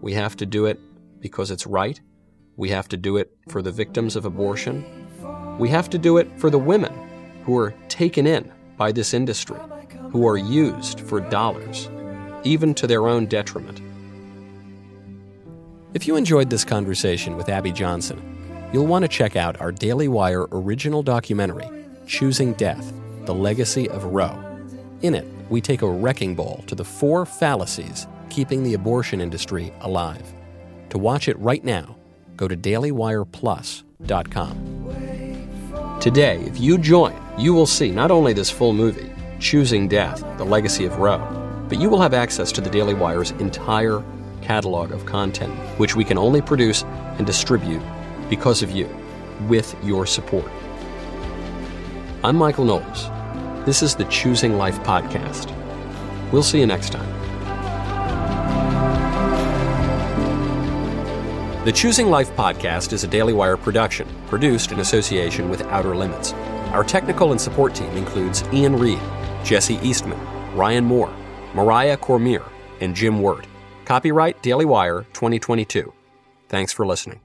We have to do it because it's right. We have to do it for the victims of abortion. We have to do it for the women who are taken in by this industry, who are used for dollars, even to their own detriment. If you enjoyed this conversation with Abby Johnson, you'll want to check out our Daily Wire original documentary, Choosing Death: The Legacy of Roe. In it, we take a wrecking ball to the four fallacies keeping the abortion industry alive. To watch it right now, go to daily wire plus dot com. Today, if you join, you will see not only this full movie, Choosing Death: The Legacy of Roe, but you will have access to the Daily Wire's entire catalog of content, which we can only produce and distribute because of you, with your support. I'm Michael Knowles. This is the Choosing Life Podcast. We'll see you next time. The Choosing Life Podcast is a Daily Wire production, produced in association with Outer Limits. Our technical and support team includes Ian Reed, Jesse Eastman, Ryan Moore, Mariah Cormier, and Jim Wirt. Copyright Daily Wire twenty twenty-two. Thanks for listening.